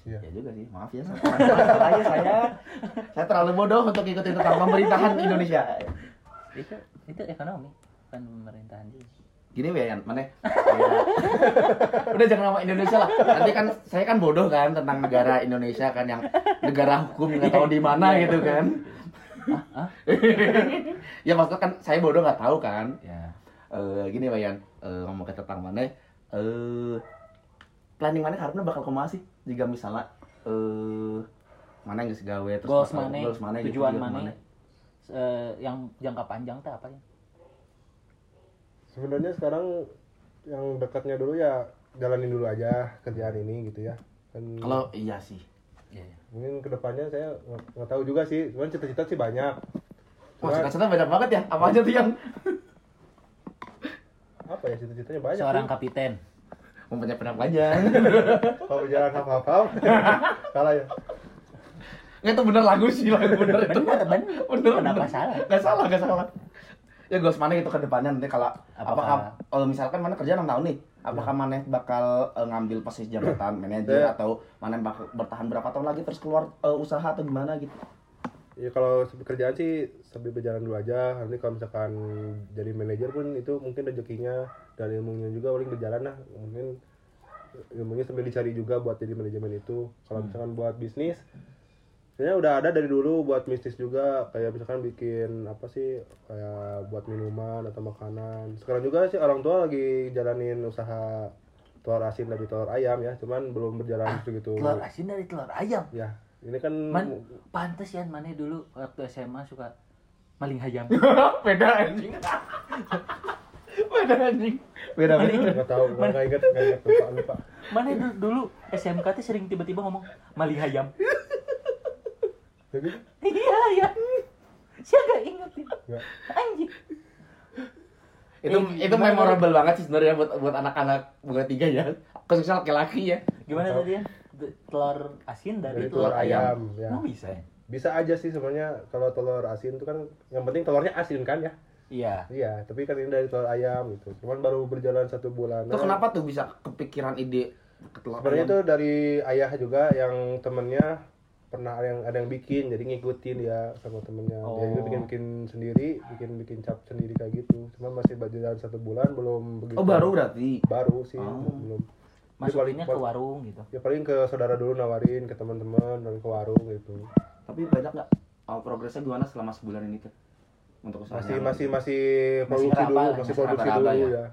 Ya, ya juga sih, maaf ya saya, saya, saya, saya terlalu bodoh untuk ikutin tentang pemerintahan Indonesia. Itu itu ekonomi, bukan pemerintahan. Gini ya, mana? Ya. Udah jangan nama Indonesia lah. Nanti kan saya kan bodoh kan tentang negara Indonesia kan, yang negara hukum nggak tahu di mana gitu kan. Ah, ah? Ya maksudnya kan saya bodoh nggak tahu kan. Ya. Uh, gini Bayan, uh, ngomong tentang mana? Uh, planning mana harapnya bakal kemana sih? Jika misalnya uh, mana yang geus gawe terus goals mana, goals mana, tujuan gitu, mana, mana. Uh, yang jangka panjang teh apa ya? Sebenarnya sekarang yang dekatnya dulu ya jalanin dulu aja kerjaan ini gitu ya. Kan kalau iya sih. Iya. Mungkin kedepannya saya nggak tahu juga sih. Cuman cita-cita sih banyak. Wah, cita-cita banyak banget ya. Apa aja tuh yang apa ya cita-citanya banyak. Seorang kapiten. Mempunyai pedang panjang. Kalau berjalan hafal-hafal, salah ya. Nggak, itu bener lagu sih, lagu bener itu. Bener, bener. Bener, kenapa bener. Salah? Nggak salah, nggak salah. Ya goals mana gitu ke depannya nanti kalau apakah, apakah oh, misalkan mana kerja enam tahun nih, apakah ya. Mana bakal uh, ngambil posisi jabatan manajer ya. Atau mana bakal bertahan berapa tahun lagi terus keluar uh, usaha atau gimana gitu? Ya kalau kerjaan sih sambil berjalan dulu aja. Nanti kalau misalkan jadi manajer pun itu mungkin rezekinya dan ilmunya juga paling berjalan lah. Mungkin ilmunya sambil dicari juga buat jadi manajemen itu. Kalau hmm. misalkan buat bisnis, sebenarnya udah ada dari dulu buat bisnis juga. Kayak misalkan bikin apa sih, kayak buat minuman atau makanan. Sekarang juga sih orang tua lagi jalanin usaha telur asin dari telur ayam ya. Cuman belum berjalan ah, gitu. Telur asin dari telur ayam? Ya. Ini kan Man, pantes ya mana dulu waktu S M A suka maling hayam. Beda anjing. Beda anjing. Beda anjing. Enggak tahu, enggak ingat, enggak ingat lupa lupa. Mana dulu S M K tuh sering tiba-tiba ngomong maling hayam. Jadi? Iya, ya. Saya enggak ingat. Enggak. Anjir. Itu eh, itu memorable banget sih sebenarnya buat buat anak-anak bertiga ya. Khususnya laki-laki ya. Gimana tadi ya? Telur asin dari, dari telur, telur ayam. ayam ya. Mau bisa ya? Bisa aja sih sebenarnya kalau telur asin itu kan yang penting telurnya asin kan ya. Iya. Iya, tapi kan ini dari telur ayam gitu. Cuman baru berjalan satu bulan. Tuh kenapa tuh bisa kepikiran ide telur sebenarnya ayam? Itu dari ayah juga yang temennya pernah yang ada yang bikin, jadi ngikutin ya sama temennya. Oh. Dia juga bikin-bikin sendiri, bikin-bikin cap sendiri kayak gitu. Cuman masih berjalan satu bulan belum begitu. Oh, baru berarti? Baru sih, oh. belum. Masukinnya ke warung gitu. Ya paling ke saudara dulu nawarin, ke teman-teman, dan ke warung gitu. Tapi banyak nggak oh, progresnya gimana selama sebulan ini tuh? Untuk masih, masih, masih produksi dulu, masih, masih produksi dulu ya. ya.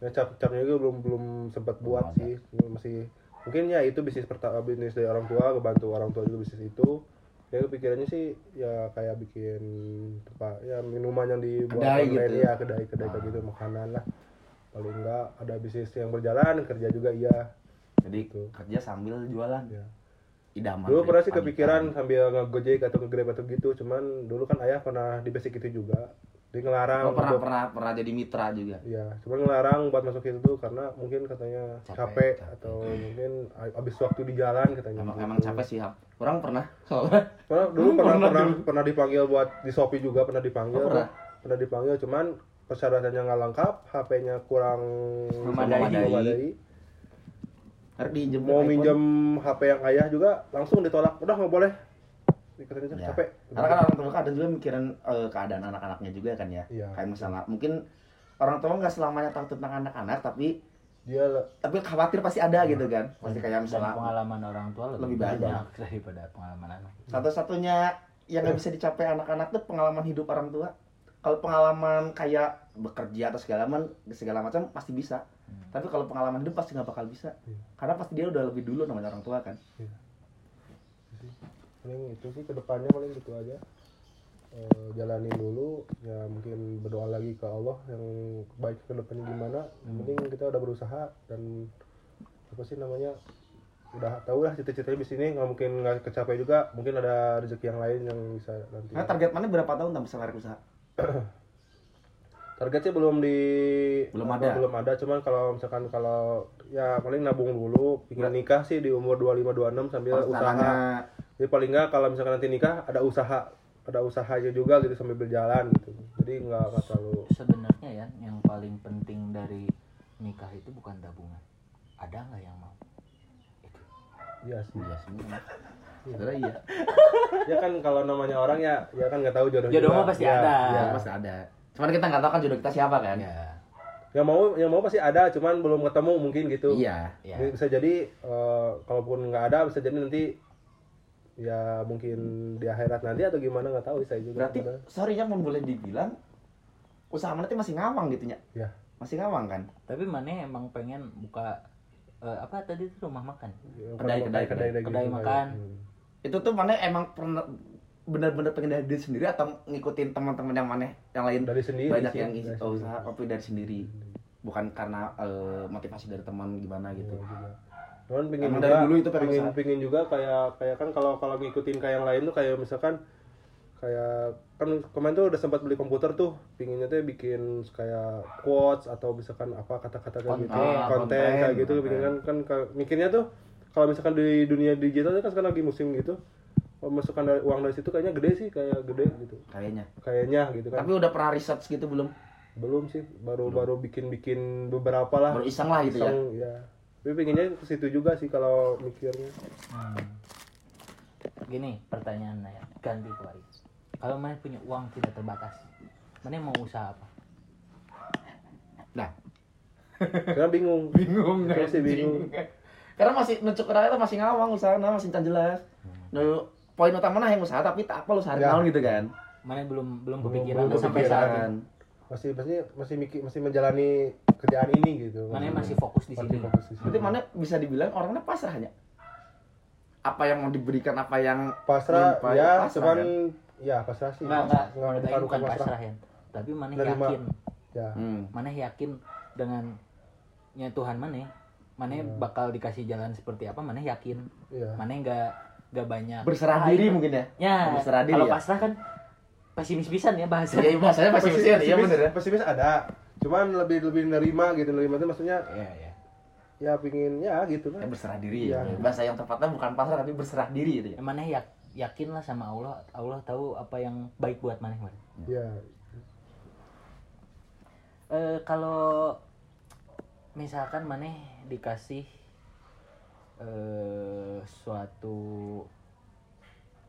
Ya cap-capnya juga belum belum sempat buat oh, sih, ya. masih mungkin ya itu bisnis pertama bisnis dari orang tua, kebantu orang tua juga bisnis itu. Ya pikirannya sih ya kayak bikin tempat ya minuman yang dibuat kedai gitu. Ya kedai-kedai kayak gitu, makanan lah. Paling enggak ada bisnis yang berjalan, kerja juga iya. Jadi gitu. Kerja sambil jualan. Ya. Idaman dulu pernah sih kepikiran kan. Sambil ngegojek atau ngegrab atau gitu, cuman dulu kan ayah pernah di basic itu juga, dia ngelarang. Oh, pernah buat, pernah pernah jadi mitra juga. Iya, cuman ngelarang buat masuk itu tuh karena mungkin katanya capek, capek atau capek. Mungkin abis waktu di jalan katanya. Emang, gitu. emang capek sih, Hap. Orang pernah. Soalnya. Pernah dulu hmm, pernah pernah dulu. pernah dipanggil buat di Shopee juga pernah dipanggil. Oh, pernah. pernah dipanggil, cuman persyaratannya nggak lengkap, H P-nya kurang memadai. Ardi, mau minjem H P yang ayah juga langsung ditolak, udah nggak boleh dikatakan ya. Capek karena kan orang tua ada juga mikirin uh, keadaan anak-anaknya juga kan ya, ya. Kayak misalnya mungkin orang tua nggak selamanya tahu tentang anak-anak tapi dia tapi khawatir pasti ada nah. gitu kan pasti kayak misalnya pengalaman orang tua lebih, lebih banyak daripada pengalaman anak. Satu-satunya yang nggak bisa dicapai anak-anak tuh pengalaman hidup orang tua. Kalau pengalaman kayak bekerja atau segala macam segala macam pasti bisa. Hmm. Tapi kalau pengalaman hidup pasti nggak bakal bisa, yeah. Karena pasti dia udah lebih dulu namanya orang tua kan. Yeah. Paling itu sih kedepannya paling gitu aja, e, jalani dulu, ya mungkin berdoa lagi ke Allah yang baik kedepannya gimana. Yang penting kita udah berusaha dan apa sih namanya udah tahu lah cita-citanya di sini, nggak mungkin nggak kecapai juga, mungkin ada rezeki yang lain yang bisa nanti. Nah, target mana berapa tahun tak bisa narik usaha? Targetnya belum di belum apa, ada belum ada cuman kalau misalkan kalau ya paling nabung dulu, pingin nikah sih di umur dua puluh lima dua puluh enam sambil oh, usaha tangannya. Jadi paling enggak kalau misalkan nanti nikah ada usaha ada usahanya juga gitu sambil berjalan gitu, jadi enggak enggak terlalu. Sebenarnya ya yang paling penting dari nikah itu bukan tabungan, ada nggak yang mau itu ya sih ya sih sebenarnya iya. Ya kan kalau namanya orang ya ya kan nggak tahu jodoh jodoh mah pasti ya, ada ya. pasti ada cuman kita nggak tahu kan jodoh kita siapa kan ya. Yang mau yang mau pasti ada cuman belum ketemu mungkin gitu iya, iya. Bisa jadi uh, kalaupun nggak ada bisa jadi nanti ya mungkin di akhirat nanti atau gimana nggak tahu saya juga berarti gimana. Sorry ya, boleh dibilang usaha mana itu masih ngawang gitunya ya. Masih ngawang kan tapi mana emang pengen buka uh, apa tadi itu rumah makan ya, kedai, kedai, kedai, kedai, kedai, kedai makan hmm. Itu tuh mana emang pernah benar-benar pengen dari diri sendiri atau ngikutin teman-teman yang mana yang lain dari sendiri, banyak sih, yang isi usaha kopi dari sendiri bukan karena uh, motivasi dari teman gimana gitu. Cuman pingin juga dari dulu itu pengen pingin juga kayak kayak kan kalau kalau ngikutin kayak yang lain tuh kayak misalkan kayak kan kemarin tuh udah sempat beli komputer tuh pinginnya tuh bikin kayak quotes atau misalkan apa kata-kata kayak konten, gitu konten, konten kayak gitu konten. Kan kan mikirnya tuh kalau misalkan di dunia digital kan sekarang lagi musim gitu, masukan dari uang dari situ kayaknya gede sih, kayak gede gitu. Kayaknya. Kayaknya gitu kan. Tapi udah pernah research gitu belum? Belum sih, baru-baru bikin-bikin beberapa lah. Baru iseng lah gitu ya. Ya. Tapi pengennya ke situ juga sih kalau mikirnya. Hmm. Gini, pertanyaan saya ganti Faris. Kalau mana punya uang tidak terbatas, mana mau usaha apa? Nah. Karena bingung. Bingung enggak sih bingung. Karena masih mencuk itu masih ngawang usaha, masih enggak jelas. Dulu poin utama nah yang usaha tapi tak apa lu sehari tahun gitu kan. Mana belum belum kepikiran sampai saat ini. Masih pasti masih masih menjalani kerjaan ini gitu. Mana masih fokus di sini. Berarti mana bisa dibilang orangnya pasrahnya. Apa yang mau diberikan apa yang pasrah ya, cuman ya pasrah sih. Enggak enggak bukan pasrah ya. Tapi mana yakin. Ya. Mana yakin dengan nya Tuhan mana? Mana bakal dikasih jalan seperti apa mana yakin. Mana enggak enggak banyak berserah diri mungkin ya, ya berserah diri kalau ya? Pasrah kan pesimis pisan ya bahasanya. Iya, bahasanya pesimis pisan. Iya bener ya. Pesimis ada. Cuman lebih lebih nerima gitu, nerima itu maksudnya. Iya, iya. Ya pingin ya gitu kan. Ya, berserah diri ya. Ya. Bahasa yang tepatnya bukan pasrah tapi berserah diri gitu ya. Mana ya yakinlah sama Allah. Allah tahu apa yang baik buat maneh. Iya. Eh kalau misalkan maneh dikasih eh suatu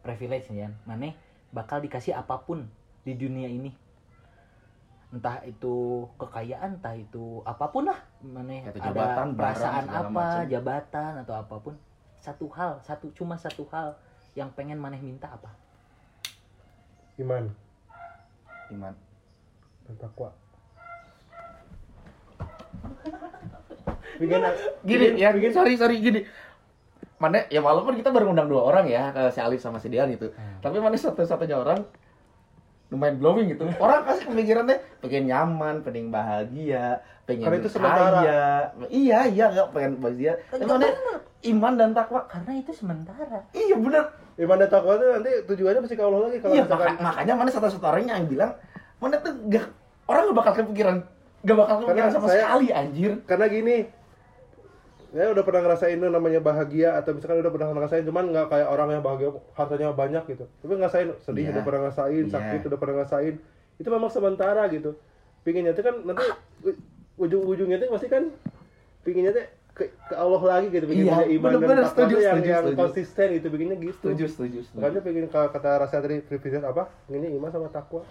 privilege ya. Maneh bakal dikasih apapun di dunia ini, entah itu kekayaan, entah itu apapun lah, maneh ada jabatan, perasaan barang, apa, macam. jabatan atau apapun, satu hal, satu cuma satu hal yang pengen maneh minta apa? Iman, iman, dan takwa. Bikin, gini, bikin, ya, bikin sorry sorry gini. Mana ya walaupun kita baru ngundang dua orang ya, si Alif sama si Dian itu. Hmm. Tapi mana satu-satunya orang lumayan blowing gitu. Orang kasih pemikirannya pengen nyaman, pengen bahagia, pengen kaya. Iya, iya, enggak pengen bahagia. Emang ada iman dan takwa karena itu sementara. Iya benar. Iman dan takwa itu nanti tujuannya pasti ke Allah lagi kalau iya, misalkan. Makanya mana satu-satunya orangnya yang bilang, mana tuh gak, orang enggak bakal kepikiran, enggak bakal kepikiran sama saya, sekali anjir. Karena gini, saya udah pernah ngerasain itu namanya bahagia, atau misalkan udah pernah ngerasain, cuman nggak kayak orang yang bahagia hartanya banyak gitu, tapi ngerasain sedih yeah. udah pernah ngerasain, yeah. sakit udah pernah ngerasain, itu memang sementara gitu. Pinginnya tuh kan nanti ujung-ujungnya tuh pasti kan pinginnya tuh ke, ke Allah lagi gitu, pinginnya yeah. iman bener-bener dan takwa yang, yang konsisten itu pinginnya gitu. Setuju, setuju, setuju. Makanya pingin kata rasa dari privilege apa? Ini iman sama takwa.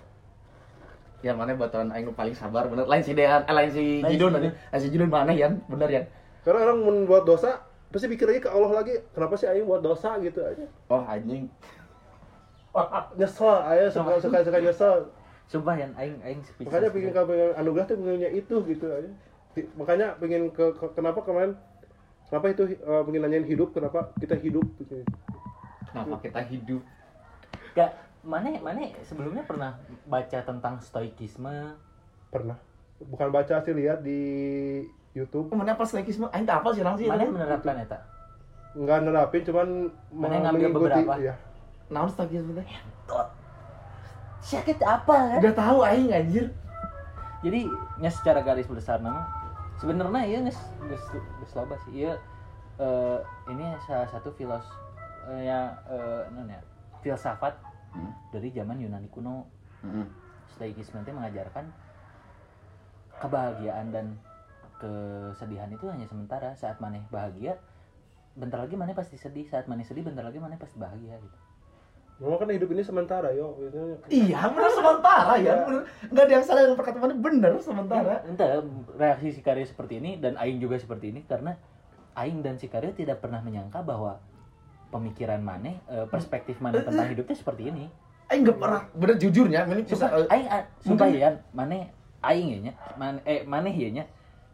Ya mana buat orang yang paling sabar bener, lain si Dean, eh, lain si Jidun, lain si Jidun mana ya, bener ya. Karena orang membuat dosa, pasti pikirnya ke Allah lagi, kenapa sih aing buat dosa gitu aja. Oh anjing. Nyesel, aing suka-suka nyesel. Sumpah yang aing aing sepisan. Makanya pengen pengen anugerah tuh pengennya itu gitu aja. Makanya pengen ke, ke kenapa kemarin kenapa itu uh, pengen nanyain hidup, kenapa kita hidup gitu. Kenapa kita hidup? Enggak, mana mana sebelumnya pernah baca tentang stoikisme? Pernah. Bukan baca sih, lihat di YouTube. Mana apa stoikisme? Aing tak hafal sih orang sih. Mana menerapkan eta? Enggak nerapin, cuman mengambil beberapa. Iya. Naon stoikisme teh? Entot. Sakit apa kan? Udah tahu aing anjir. Jadi nya secara garis besar nama sebenarnya ieu geus geus loba sih. Ieu uh, ini salah satu filos uh, yang uh, non ya, filsafat hmm. dari zaman Yunani kuno. Heeh. Hmm. Stoikisme teh mengajarkan kebahagiaan dan kesedihan itu hanya sementara. Saat maneh bahagia, bentar lagi maneh pasti sedih. Saat maneh sedih, bentar lagi maneh pasti bahagia gitu. Memang kan hidup ini sementara, yo. Iya, benar sementara ya. Enggak ada yang salah dengan perkataannya, benar sementara. Entah reaksi si Karyo seperti ini dan aing juga seperti ini karena aing dan si Karyo tidak pernah menyangka bahwa pemikiran maneh, perspektif maneh tentang hidupnya seperti ini. Aing enggak pernah, benar jujurnya. Sumpah, aing sumpah ya, maneh aing ya nya, eh maneh ya nya.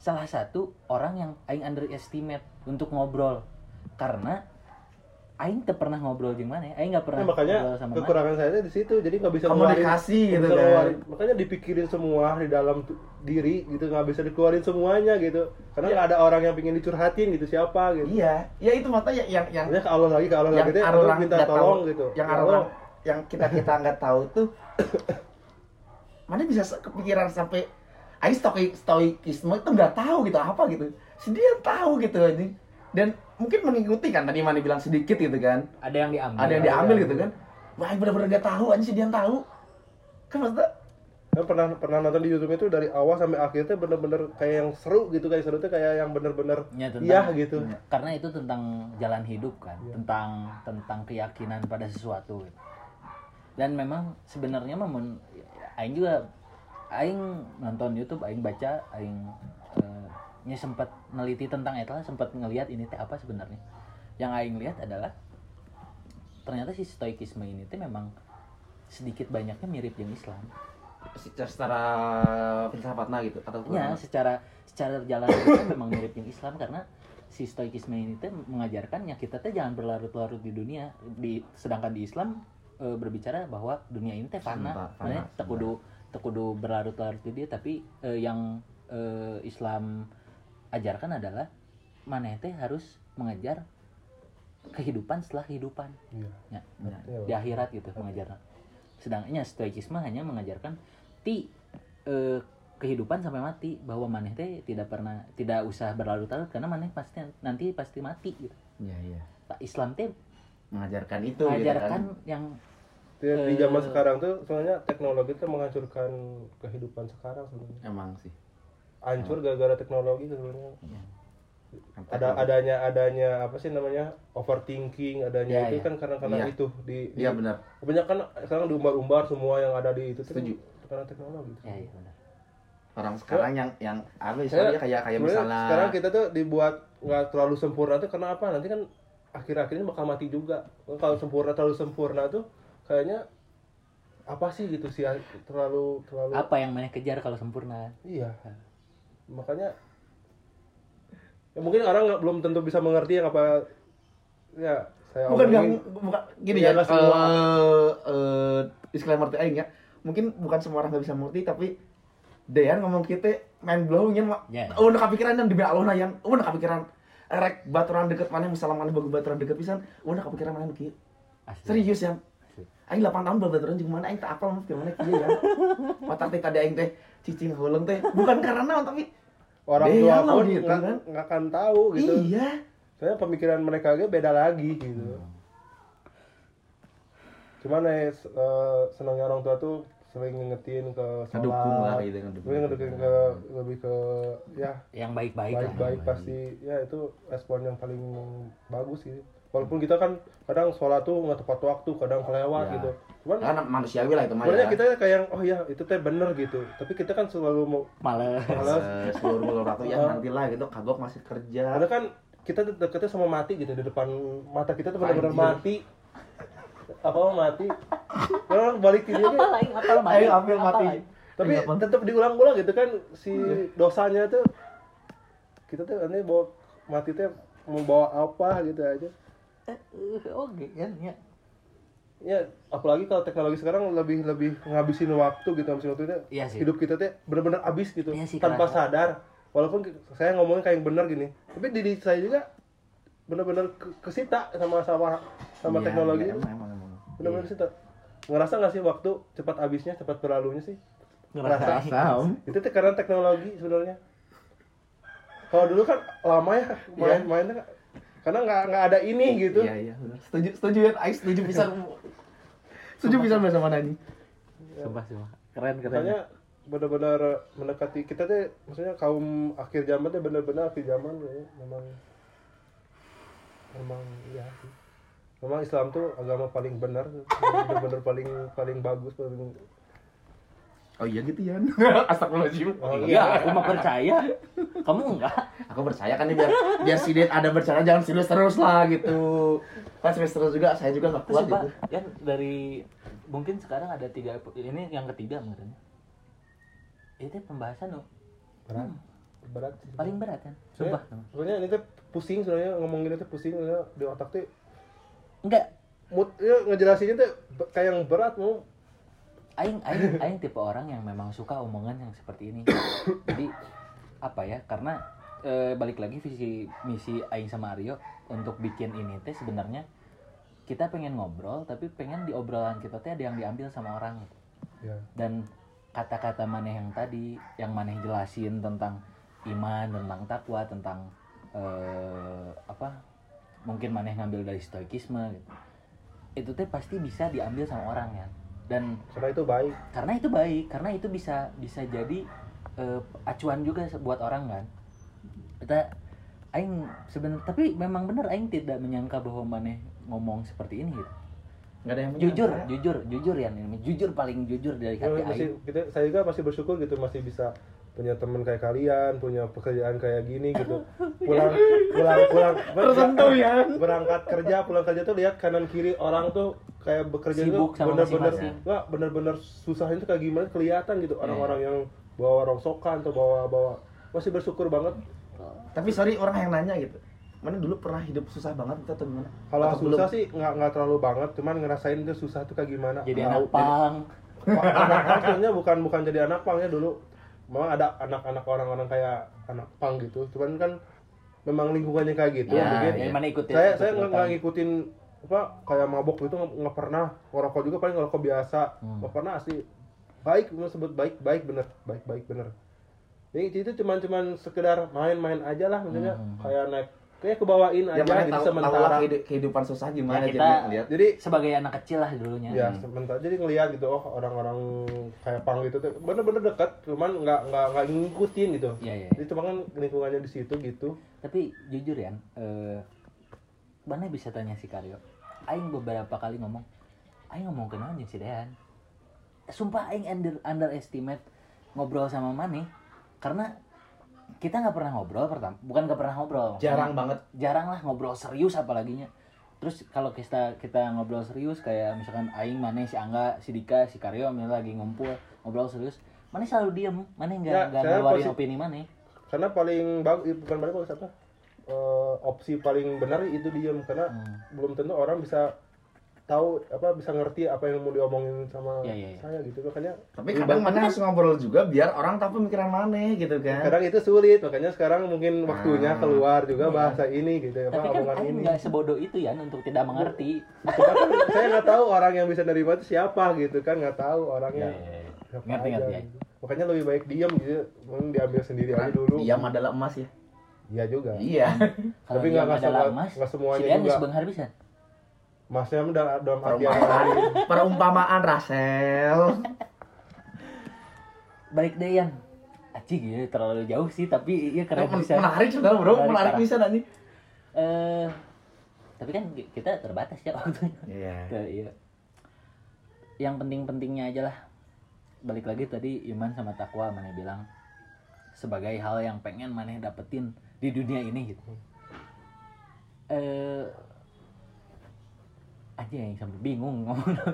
Salah satu orang yang aing underestimate untuk ngobrol karena aing teu pernah ngobrol jeung maneh, aing enggak pernah. Ya, makanya ngobrol sama kekurangan saya itu di situ, jadi enggak bisa komunikasi gitu kan. Makanya dipikirin semua di dalam diri gitu, enggak bisa dikeluarin semuanya gitu. Karena enggak ya. Ada orang yang pengin dicurhatin gitu, siapa gitu. Iya, ya itu makanya yang yang ya, ke Allah lagi, ke Allah lagi deh, minta tolong tahu, gitu. Yang ya, orang yang kita-kita enggak tahu tuh mana bisa kepikiran sampai aing stoik stoikisme itu nggak tahu gitu apa gitu, si dia tahu gitu aja dan mungkin mengikuti kan tadi mana bilang sedikit gitu kan, ada yang diambil, ada yang diambil gitu kan, wah benar-benar nggak tahu aja si dia tahu, kan maksudnya? Nah, pernah pernah nonton di YouTube itu dari awal sampai akhirnya benar-benar kayak yang seru gitu, kayak seru tuh kayak yang benar-benar ya, iya gitu, karena itu tentang jalan hidup kan, ya. tentang tentang keyakinan pada sesuatu gitu. Dan memang sebenarnya memang aing juga aing nonton YouTube, aing baca, aing uh, nya sempat neliti tentang eta, sempat ngelihat ini teh apa sebenarnya. Yang aing lihat adalah ternyata si stoikisme ini teh memang sedikit banyaknya mirip dengan Islam. Secara, secara filsafatna gitu atau ya, secara secara jalan itu memang mirip dengan Islam karena si stoikisme ini teh mengajarkannya kita teh jangan berlarut-larut di dunia, di sedangkan di Islam uh, berbicara bahwa dunia ini teh fana, makanya teu kudu Tekudu berlarut-larut di dia, tapi eh, yang eh, Islam ajarkan adalah maneh teh harus mengejar kehidupan setelah kehidupan, ya, ya, ya, ya, di akhirat gitu mengejarnya. Sedangkan stoikisme hanya mengajarkan ti eh, kehidupan sampai mati, bahwa maneh teh tidak pernah, tidak usah berlarut-larut karena maneh pasti nanti pasti mati gitu. Iya, iya. Islam teh mengajarkan itu, mengajarkan gitu kan? Yang di zaman uh, sekarang tuh sebenarnya teknologi itu menghancurkan kehidupan sekarang sebenarnya. Emang sih. Hancur gara-gara teknologi sebenarnya. Iya. Ada adanya adanya apa sih namanya overthinking, adanya ya, itu ya. Kan karena karena ya. Itu di Iya benar. Kebanyakan sekarang diumbar-umbar semua yang ada di itu tuh karena teknologi. Iya, iya benar. Orang sekarang yang yang apa istilahnya kayak kayak misalnya sekarang kita tuh dibuat enggak terlalu sempurna tuh karena apa? Nanti kan akhir-akhirnya bakal mati juga. Kalau sempurna terlalu sempurna tuh kayaknya apa sih gitu sih, terlalu terlalu apa yang mana kejar kalau sempurna. Iya. Makanya ya mungkin orang nggak belum tentu bisa mengerti yang apa ya saya bukan nggak bukan gini ya, ya semua uh, uh, disclaimer aing ya, mungkin bukan semua orang nggak bisa mengerti, tapi Dean ngomong kita main blowingnya yeah. Oh nak kepikiran yang dibela Allah yang oh nak kepikiran rek baturan deket mana misalnya mana bagus baturan deket pisan oh nak kepikiran mana kieu serius yang aing delapan tahun baturan jeung mana aing tak apal mah gimana kieu ya otak teh tadi aing teh cicing heuleung teh bukan karena naon tapi orang tua pun gitu, nggak kan? Nggak akan tahu gitu. Iya. Soalnya pemikiran mereka aja beda lagi gitu. Hmm. Cuman ya uh, senangnya orang tua tuh sering ngingetin ke sholat, gitu, ngingetin ke lebih ke ya yang baik-baik. Baik-baik pasti ya itu respon yang paling bagus gitu. Walaupun kita kan kadang sholat tuh nggak tepat waktu, kadang kelewat ya. Gitu. Cuman karena manusiawi lah itu mah. Sebenarnya kita kayak yang oh ya itu teh bener gitu. Tapi kita kan selalu mau malas, malas seluruh waktu ya nantilah gitu, kagok masih kerja. Karena kan kita deketnya sama mati gitu, di depan mata kita tuh benar-benar mati. Apa mati? Kalau balik dia apa lagi? Apa lagi? Ayo ambil mati. Tapi tetap diulang-ulang gitu kan si dosanya tuh. Kita tuh nanti bawa mati tuh mau bawa apa gitu aja. Oke kan ya. Ya, apalagi kalau teknologi sekarang lebih lebih ngabisin waktu gitu, ngabisin waktu itu. Iya hidup kita teh benar-benar habis gitu, iya sih, tanpa karena... sadar. Walaupun saya ngomongin kayak yang benar gini, tapi diri saya juga benar-benar kesita sama sama sama iya, teknologi. Iya, emang, emang, emang. Benar-benar iya. Kesita. Ngerasa nggak sih waktu cepat habisnya, cepat berlalunya sih? Ngerasa. Itu teh karena teknologi sebenarnya. Kalau dulu kan lama ya main-mainnya. Iya. Main, karena nggak nggak ada ini gitu. Iya iya benar. Setuju setuju ya, Ais setuju bisa. Setuju bisa sama Nani. Sumpah sih, keren keren. Makanya benar-benar mendekati kita teh, maksudnya kaum akhir zaman teh benar-benar akhir zaman ya. Memang memang ya. Memang Islam tuh agama paling benar, benar-benar paling paling bagus paling. Oh iya gitu ya. Astagfirullahaladzim. Oh iya, aku mah percaya. Kamu enggak? Aku percaya kan biar biar si Dean ada bercanda, jangan serius terus lah gitu. Kan serius terus juga, saya juga enggak kuat gitu. Ya dari mungkin sekarang ada tiga ini yang ketiga menurutnya. Itu pembahasan loh. Berat. Hmm. Berat. Sih, paling berat kan. Sumpah. Soalnya ini tuh pusing soalnya ngomongin itu pusing soalnya di otak tuh. Enggak. Mood ya, ngejelasinnya tuh kayak yang berat mau. Aing, aing, aing tipe orang yang memang suka omongan yang seperti ini. Jadi apa ya? Karena e, balik lagi visi misi aing sama Aryo untuk bikin ini teh sebenarnya kita pengen ngobrol, tapi pengen di obrolan kita teh ada yang diambil sama orang. Ya. Dan kata-kata maneh yang tadi, yang maneh jelasin tentang iman, tentang takwa, tentang e, apa? Mungkin maneh ngambil dari stoikisme gitu. Itu teh pasti bisa diambil sama orang ya. Dan karena itu baik karena itu baik karena itu bisa bisa jadi uh, acuan juga buat orang kan kita aing sebenarnya tapi memang benar aing tidak menyangka bahwa maneh ngomong seperti ini gitu. Nggak ada yang menyangka, jujur ya? jujur jujur ya ini jujur paling jujur dari hati aing. Saya juga masih bersyukur gitu masih bisa punya teman kayak kalian, punya pekerjaan kayak gini gitu. Pulang pulang pulang bersentuh ya. Berangkat kerja, pulang kerja tuh lihat kanan kiri orang tuh kayak bekerja sibuk tuh benar-benar enggak benar-benar susahnya tuh kayak gimana kelihatan gitu. Orang-orang yang bawa rongsokan atau bawa-bawa. Masih bersyukur banget. Tapi sorry orang yang nanya gitu. Mana dulu pernah hidup susah banget kita tuh gimana? Kalau susah belum? Sih enggak enggak terlalu banget, cuman ngerasain tuh susah tuh kayak gimana. Jadi anak pang. Maksudnya bukan bukan jadi anak pang ya dulu. Memang ada anak-anak orang-orang kayak anak pang gitu, cuman kan memang lingkungannya kayak gitu ya, mungkin. Ya, saya saya nggak ngikutin apa kayak mabok gitu nggak pernah, ngerokok juga paling ngerokok biasa, nggak hmm. pernah asli baik, sebut baik baik bener, baik baik bener. Jadi itu cuman cuman sekedar main-main aja lah maksudnya, hmm. kayak naik kayak kebawain ya, aja gitu tahu, sementara tahu kehidupan susah gimana ya, kita jadi, jadi sebagai anak kecil lah dulunya ya hmm. sementara jadi ngelihat gitu oh orang-orang kayak pang gitu tuh bener-bener dekat cuman nggak nggak nggak ngikutin gitu ya, ya, ya. Jadi cuman kan lingkungannya di situ gitu. Tapi jujur ya eh, mana bisa tanya si Karyo, aing beberapa kali ngomong aing ngomong kenal jeung si Dean, sumpah aing under underestimate ngobrol sama Mane karena kita nggak pernah ngobrol pertama, bukan nggak pernah ngobrol, jarang banget, jarang lah ngobrol serius apalaginya. Terus kalau kita kita ngobrol serius kayak misalkan aing, Mane, si Angga, si Dika, si Karyo misalnya lagi ngumpul ngobrol serius, Mane selalu diem, Mane nggak nggak ngeluarin opini Mane. Karena paling bagus, bukan paling bagus apa? E, opsi paling benar itu diem karena hmm. belum tentu orang bisa tahu apa bisa ngerti apa yang mau diomongin sama ya, ya, ya. Saya gitu makanya. Tapi kadang Mane harus ngobrol juga biar orang tahu pemikiran Mane gitu kan. Kadang itu sulit makanya sekarang mungkin waktunya keluar juga ya. Bahasa ini gitu ya. Tapi apa, kan nggak sebodoh itu ya untuk tidak mengerti. Kan, saya nggak tahu orang yang bisa nerima itu siapa gitu kan, nggak tahu orangnya. Ya, ya, ya. Ngerti ngerti aja. Makanya lebih baik diam gitu, mending diambil sendiri aja dulu. Diam adalah emas ya. Iya juga. Iya. Tapi nggak masalah emas. Nggak semuanya juga. Siapa sebenghar bisa? Masnya dalam dalam perumpamaan, perumpamaan Rachel. Balik deh yang, acik ya terlalu jauh sih tapi ya karena men- bisa. Menarik juga bro, menarik, menarik bisa nanti. Uh, tapi kan kita terbatas ya waktunya. Iya. Yeah. Iya. Yang penting-pentingnya aja lah. Balik lagi tadi iman sama takwa Mane bilang sebagai hal yang pengen Mane dapetin di dunia ini gitu. Eh. Uh, aja yang sampai bingung ngomong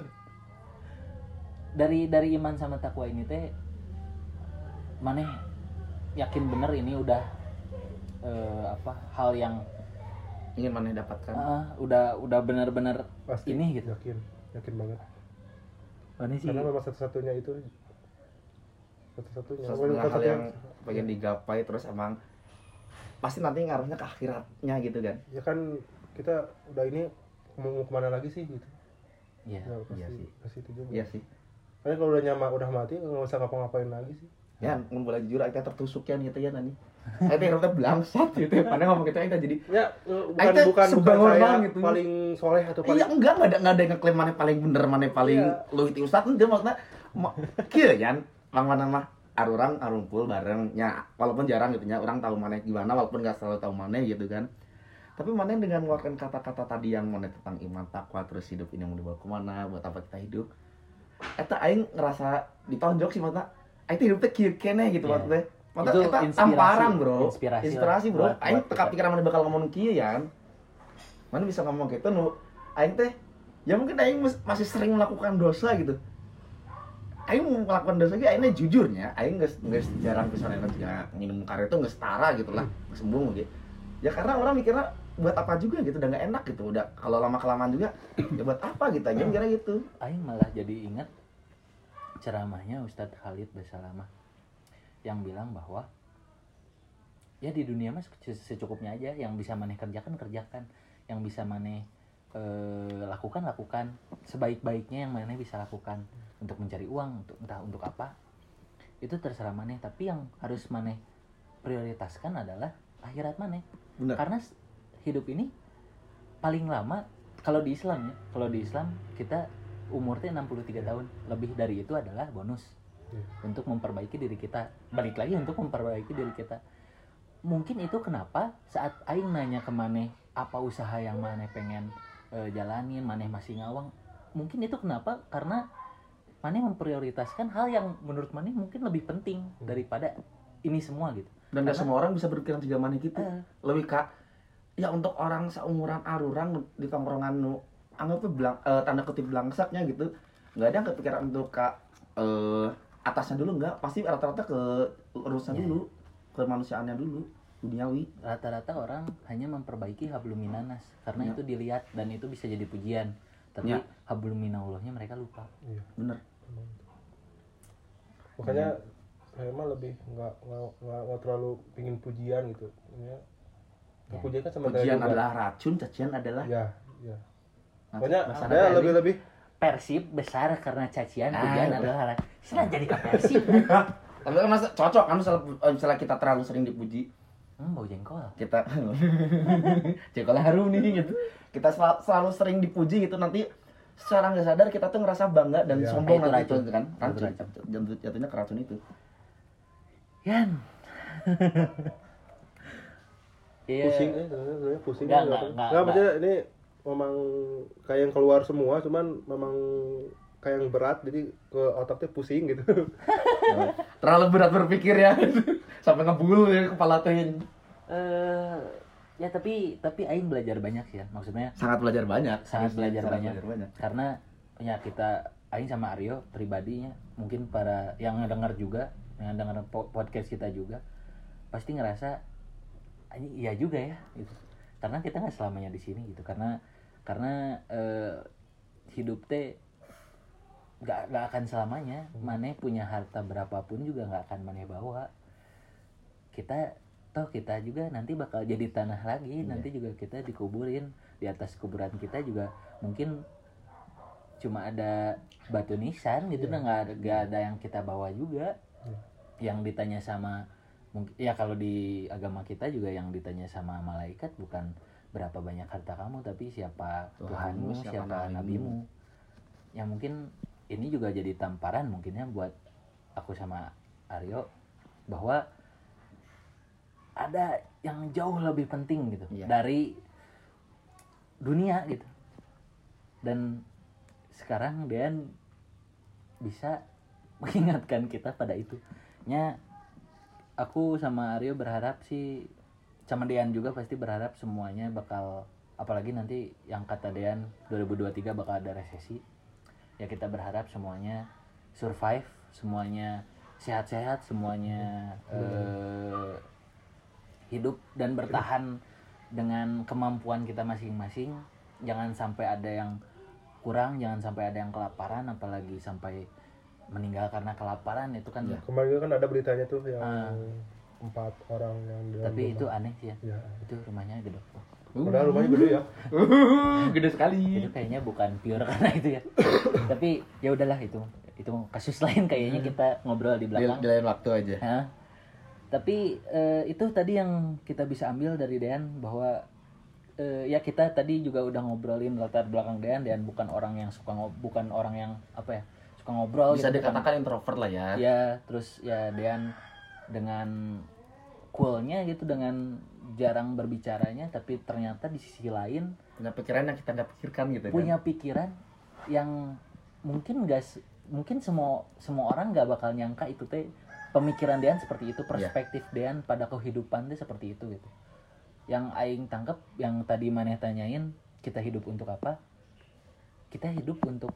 dari dari iman sama takwa ini teh Mane yakin bener ini udah uh, apa hal yang ingin Mane dapatkan uh, udah udah bener-bener pasti ini gitu yakin yakin banget Mane sih karena memang satu-satunya itu satu-satunya satu-satunya hal yang pengen digapai terus emang pasti nanti ngaruhnya ke akhiratnya gitu kan ya kan kita udah ini mau kemana lagi sih gitu? Iya. Nah, iya sih. Pasti itu juga. Iya sih. Karena kalau udah nyama, udah mati, nggak usah ngapa-ngapain lagi sih. Ya, ngomonglah jujur, kita tertusuk ya gitu ya nanti. Kita yang kita belangsat gitu ya. Padahal ngomong kita kita jadi. Ya, bukan bukan, bukan saya gitu. Paling soleh atau paling. Iya enggak, nggak ada nggak ada yang ngeklaim Mane paling bener, Mane paling luhiti ustadz itu maksudnya. Kira kan, pangwanan mah arurang arumpul barengnya. Walaupun jarang gitu ya, orang tahu Mane gimana, walaupun nggak selalu tahu Mane gitu kan. Tapi Mane dengan mengeluarkan kata-kata tadi yang Mane tentang iman, takwa, terus hidup ini mau dibawa kemana, buat apa kita hidup. Eta aing ngerasa ditonjok sih maksudnya, aing hidup teh kieu keneh gitu yeah. Maksudnya. Maksudnya eta tamparan bro, inspirasi, inspirasi bro. Aing teka pikiran Mane bakal ngomong kieu ya. Mane bisa ngomong gitu nu aing teh ya mungkin aing masih sering melakukan dosa gitu. Aing melakukan dosa ge aingna jujurnya, aing geus geus jarang pisan eta juga minum karet tuh geus setara gitu lah, sembung gitu. Ya karena orang mikirnya buat apa juga gitu, udah gak enak gitu, udah kalau lama-kelamaan juga, ya buat apa gitu aja, kira gitu. Aing malah jadi ingat ceramahnya Ustadz Khalid Basalamah yang bilang bahwa ya di dunia mas secukupnya aja, yang bisa Mane kerjakan, kerjakan, yang bisa Mane e, lakukan, lakukan, sebaik-baiknya yang Mane bisa lakukan untuk mencari uang, untuk entah untuk apa, itu terserah Mane, tapi yang harus Mane prioritaskan adalah akhirat Mane, karena hidup ini paling lama kalau di Islam ya, kalau di Islam kita umurnya enam puluh tiga tahun, lebih dari itu adalah bonus ya. Untuk memperbaiki diri kita, balik lagi untuk memperbaiki diri kita. Mungkin itu kenapa saat aing nanya ke Mane apa usaha yang Mane pengen e, jalanin, Mane masih ngawang. Mungkin itu kenapa karena Mane memprioritaskan hal yang menurut Mane mungkin lebih penting daripada ini semua gitu. Dan karena, gak semua orang bisa berpikiran juga Mane gitu. Uh, lebih kak ya untuk orang seumuran arurang di tongkrongan nu anggapnya belang, e, tanda kutip belangsaknya gitu, nggak ada yang kepikiran untuk ke e, atasnya dulu, nggak pasti rata-rata ke urusan yeah. dulu, ke manusiaannya dulu, duniawi. Rata-rata orang hanya memperbaiki hablum minanas karena yeah. itu dilihat dan itu bisa jadi pujian, tapi yeah. hablum minallahnya mereka lupa. Yeah. Bener. Makanya saya mah lebih nggak nggak terlalu pingin pujian gitu. Ya. Pujian, kan pujian adalah racun, cacian adalah ya, ya. Banyak, ada lebih-lebih. Persib besar karena cacian pujian adalah halal. Senang jadi ke Persib. Tapi kan masa cocok kan misalnya, misalnya kita terlalu sering dipuji. Hmm, bau jengkol. Kita jengkol harum nih gitu. Kita selalu, selalu sering dipuji gitu, nanti secara nggak sadar kita tuh ngerasa bangga dan ya, sombong itu nanti itu kan. Racun, jatuhnya ke racun itu. Yan. Pusing eh sebenarnya pusing enggak, enggak, enggak, enggak, enggak. Ini memang kayak yang keluar semua, cuman memang kayak yang berat, jadi ke otaknya pusing gitu. Terlalu berat berpikir ya, sampai ngebul ya kepala tuhin. Uh, ya tapi tapi Aing belajar banyak ya, maksudnya. Sangat belajar banyak. Sangat belajar, sangat banyak. belajar banyak. Karena ya kita Aing sama Aryo pribadinya, mungkin para yang dengar juga, yang dengar podcast kita juga, pasti ngerasa iya juga ya, gitu. Karena kita nggak selamanya di sini gitu, karena karena uh, hidup teh Gak, gak akan selamanya, maneh punya harta berapapun juga gak akan maneh bawa. Kita, toh kita juga nanti bakal jadi tanah lagi, yeah. Nanti juga kita dikuburin, di atas kuburan kita juga mungkin cuma ada batu nisan gitu, yeah. Nah, gak, gak ada yang kita bawa juga, yeah. Yang ditanya sama, ya kalau di agama kita juga yang ditanya sama malaikat bukan berapa banyak harta kamu, tapi siapa Tuhanmu, Tuhanmu siapa, siapa nabimu. Ya mungkin ini juga jadi tamparan mungkinnya buat aku sama Aryo bahwa ada yang jauh lebih penting gitu, iya. Dari dunia gitu. Dan sekarang Dean bisa mengingatkan kita pada itu. Nya aku sama Aryo berharap sih, sama Dean juga pasti berharap semuanya bakal, apalagi nanti yang kata Dean dua ribu dua puluh tiga bakal ada resesi. Ya kita berharap semuanya survive, semuanya sehat-sehat, semuanya hmm. eh, hidup dan bertahan dengan kemampuan kita masing-masing. Jangan sampai ada yang kurang, jangan sampai ada yang kelaparan, apalagi sampai meninggal karena kelaparan itu kan. Ya. Kemarin kan ada beritanya tuh yang empat uh, orang yang. Tapi rumah. Itu aneh sih ya. Ya. Itu rumahnya gede. Padahal rumahnya gede ya, gede sekali. Itu kayaknya bukan pure karena itu ya. Tapi ya udahlah itu, itu kasus lain kayaknya kita ngobrol di belakang. Di lain waktu aja. Hah? Tapi uh, itu tadi yang kita bisa ambil dari Dean bahwa uh, ya kita tadi juga udah ngobrolin latar belakang Dean. Dean bukan orang yang suka ngob, bukan orang yang apa ya, suka ngobrol. Bisa gitu, dikatakan bukan, introvert lah ya. Ya, terus ya Dean dengan coolnya gitu, dengan jarang berbicaranya, tapi ternyata di sisi lain punya pikiran yang kita nggak pikirkan gitu, punya kan? Pikiran yang mungkin nggak, mungkin semua semua orang nggak bakal nyangka itu teh pemikiran Dean seperti itu, perspektif yeah. Dean pada kehidupan teh seperti itu gitu. Yang Aing tangkep yang tadi maneh tanyain, kita hidup untuk apa? Kita hidup untuk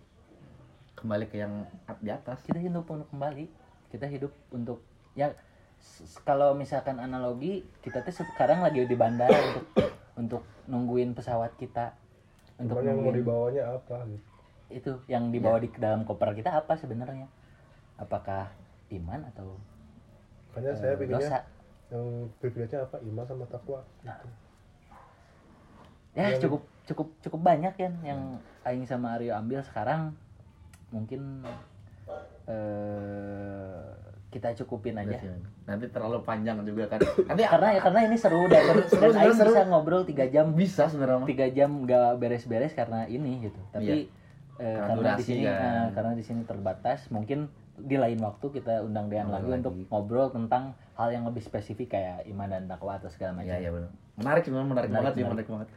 kembali ke yang di atas. Kita hidup untuk kembali. Kita hidup untuk ya. Kalau misalkan analogi, kita tuh sekarang lagi di bandara untuk untuk nungguin pesawat kita. Untuk yang mau dibawanya apa? Itu yang dibawa ya. Di dalam koper kita apa sebenarnya? Apakah iman atau makanya eh, saya pikirnya dosa? Yang privilege-nya apa? Iman sama takwa. Nah. Gitu. Ya yang cukup cukup cukup banyak kan ya, yang hmm. Aing sama Aryo ambil sekarang. Mungkin eh, kita cukupin aja. Nanti terlalu panjang juga kan. Nanti karena ya, karena ini seru dan seru, dan seru, bisa ngobrol tiga jam. Bisa sebenarnya. tiga jam enggak beres-beres karena ini gitu. Tapi iya. eh, karena di sini eh, karena di sini terbatas, mungkin di lain waktu kita undang Dean lagi, lagi untuk ngobrol tentang hal yang lebih spesifik kayak iman dan dakwah atau segala macam. Iya, iya benar. Menarik, menarik, menarik banget, menarik, menarik banget.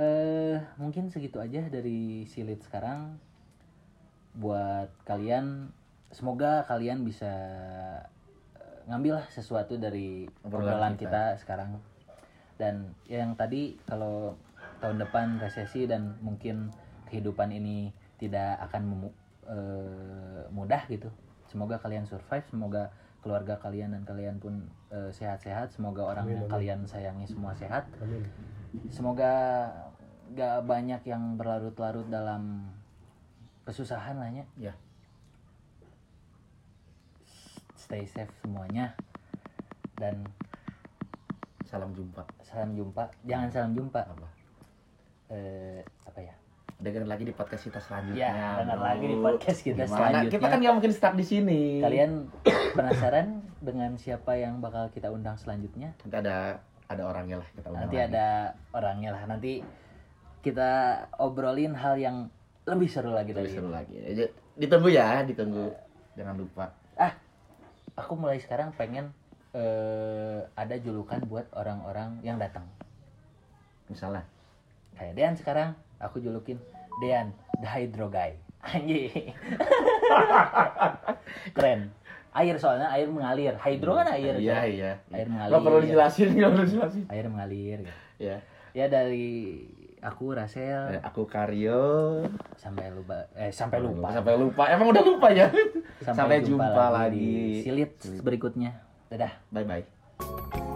Eh, mungkin segitu aja dari Silit sekarang. Buat kalian, semoga kalian bisa ngambil sesuatu dari obrolan kita. kita sekarang. Dan yang tadi, kalau tahun depan resesi dan mungkin kehidupan ini tidak akan memu- e- mudah gitu. Semoga kalian survive, semoga keluarga kalian dan kalian pun e- sehat-sehat. Semoga orang amin, yang amin. Kalian sayangi semua sehat. Amin. Semoga gak banyak yang berlarut-larut dalam kesusahan lahnya. Ya. Stay safe semuanya. Dan salam jumpa. Salam jumpa. Jangan salam jumpa. Apa? Eh, apa ya? dengerin lagi di podcast kita selanjutnya. Ya, dengerin lagi di podcast kita Gimana? selanjutnya. Kita kan nggak mungkin stuck di sini. Kalian penasaran dengan siapa yang bakal kita undang selanjutnya? Nanti ada ada orangnya lah kita undang. Nanti lagi. ada orangnya lah. Nanti kita obrolin hal yang lebih seru lagi lebih dari seru ini. lagi. Ditunggu ya, ditunggu. Uh, Jangan lupa. Ah, aku mulai sekarang pengen uh, ada julukan buat orang-orang yang datang. Misalnya, kayak Dean sekarang. Aku julukin Dean the Hydro Guy. Anjing. Keren. Air soalnya air mengalir. Hydro kan air. Iya, kan? iya. Air mengalir. Enggak perlu dijelasin, enggak perlu dijelasin. Air mengalir gitu. Iya. Ya dari aku Rachel, aku Karyo, sampai lupa eh sampai lupa. Sampai lupa. Emang udah lupa ya? Sampai, sampai jumpa, jumpa lagi. Di silit berikutnya. Dadah. Bye bye.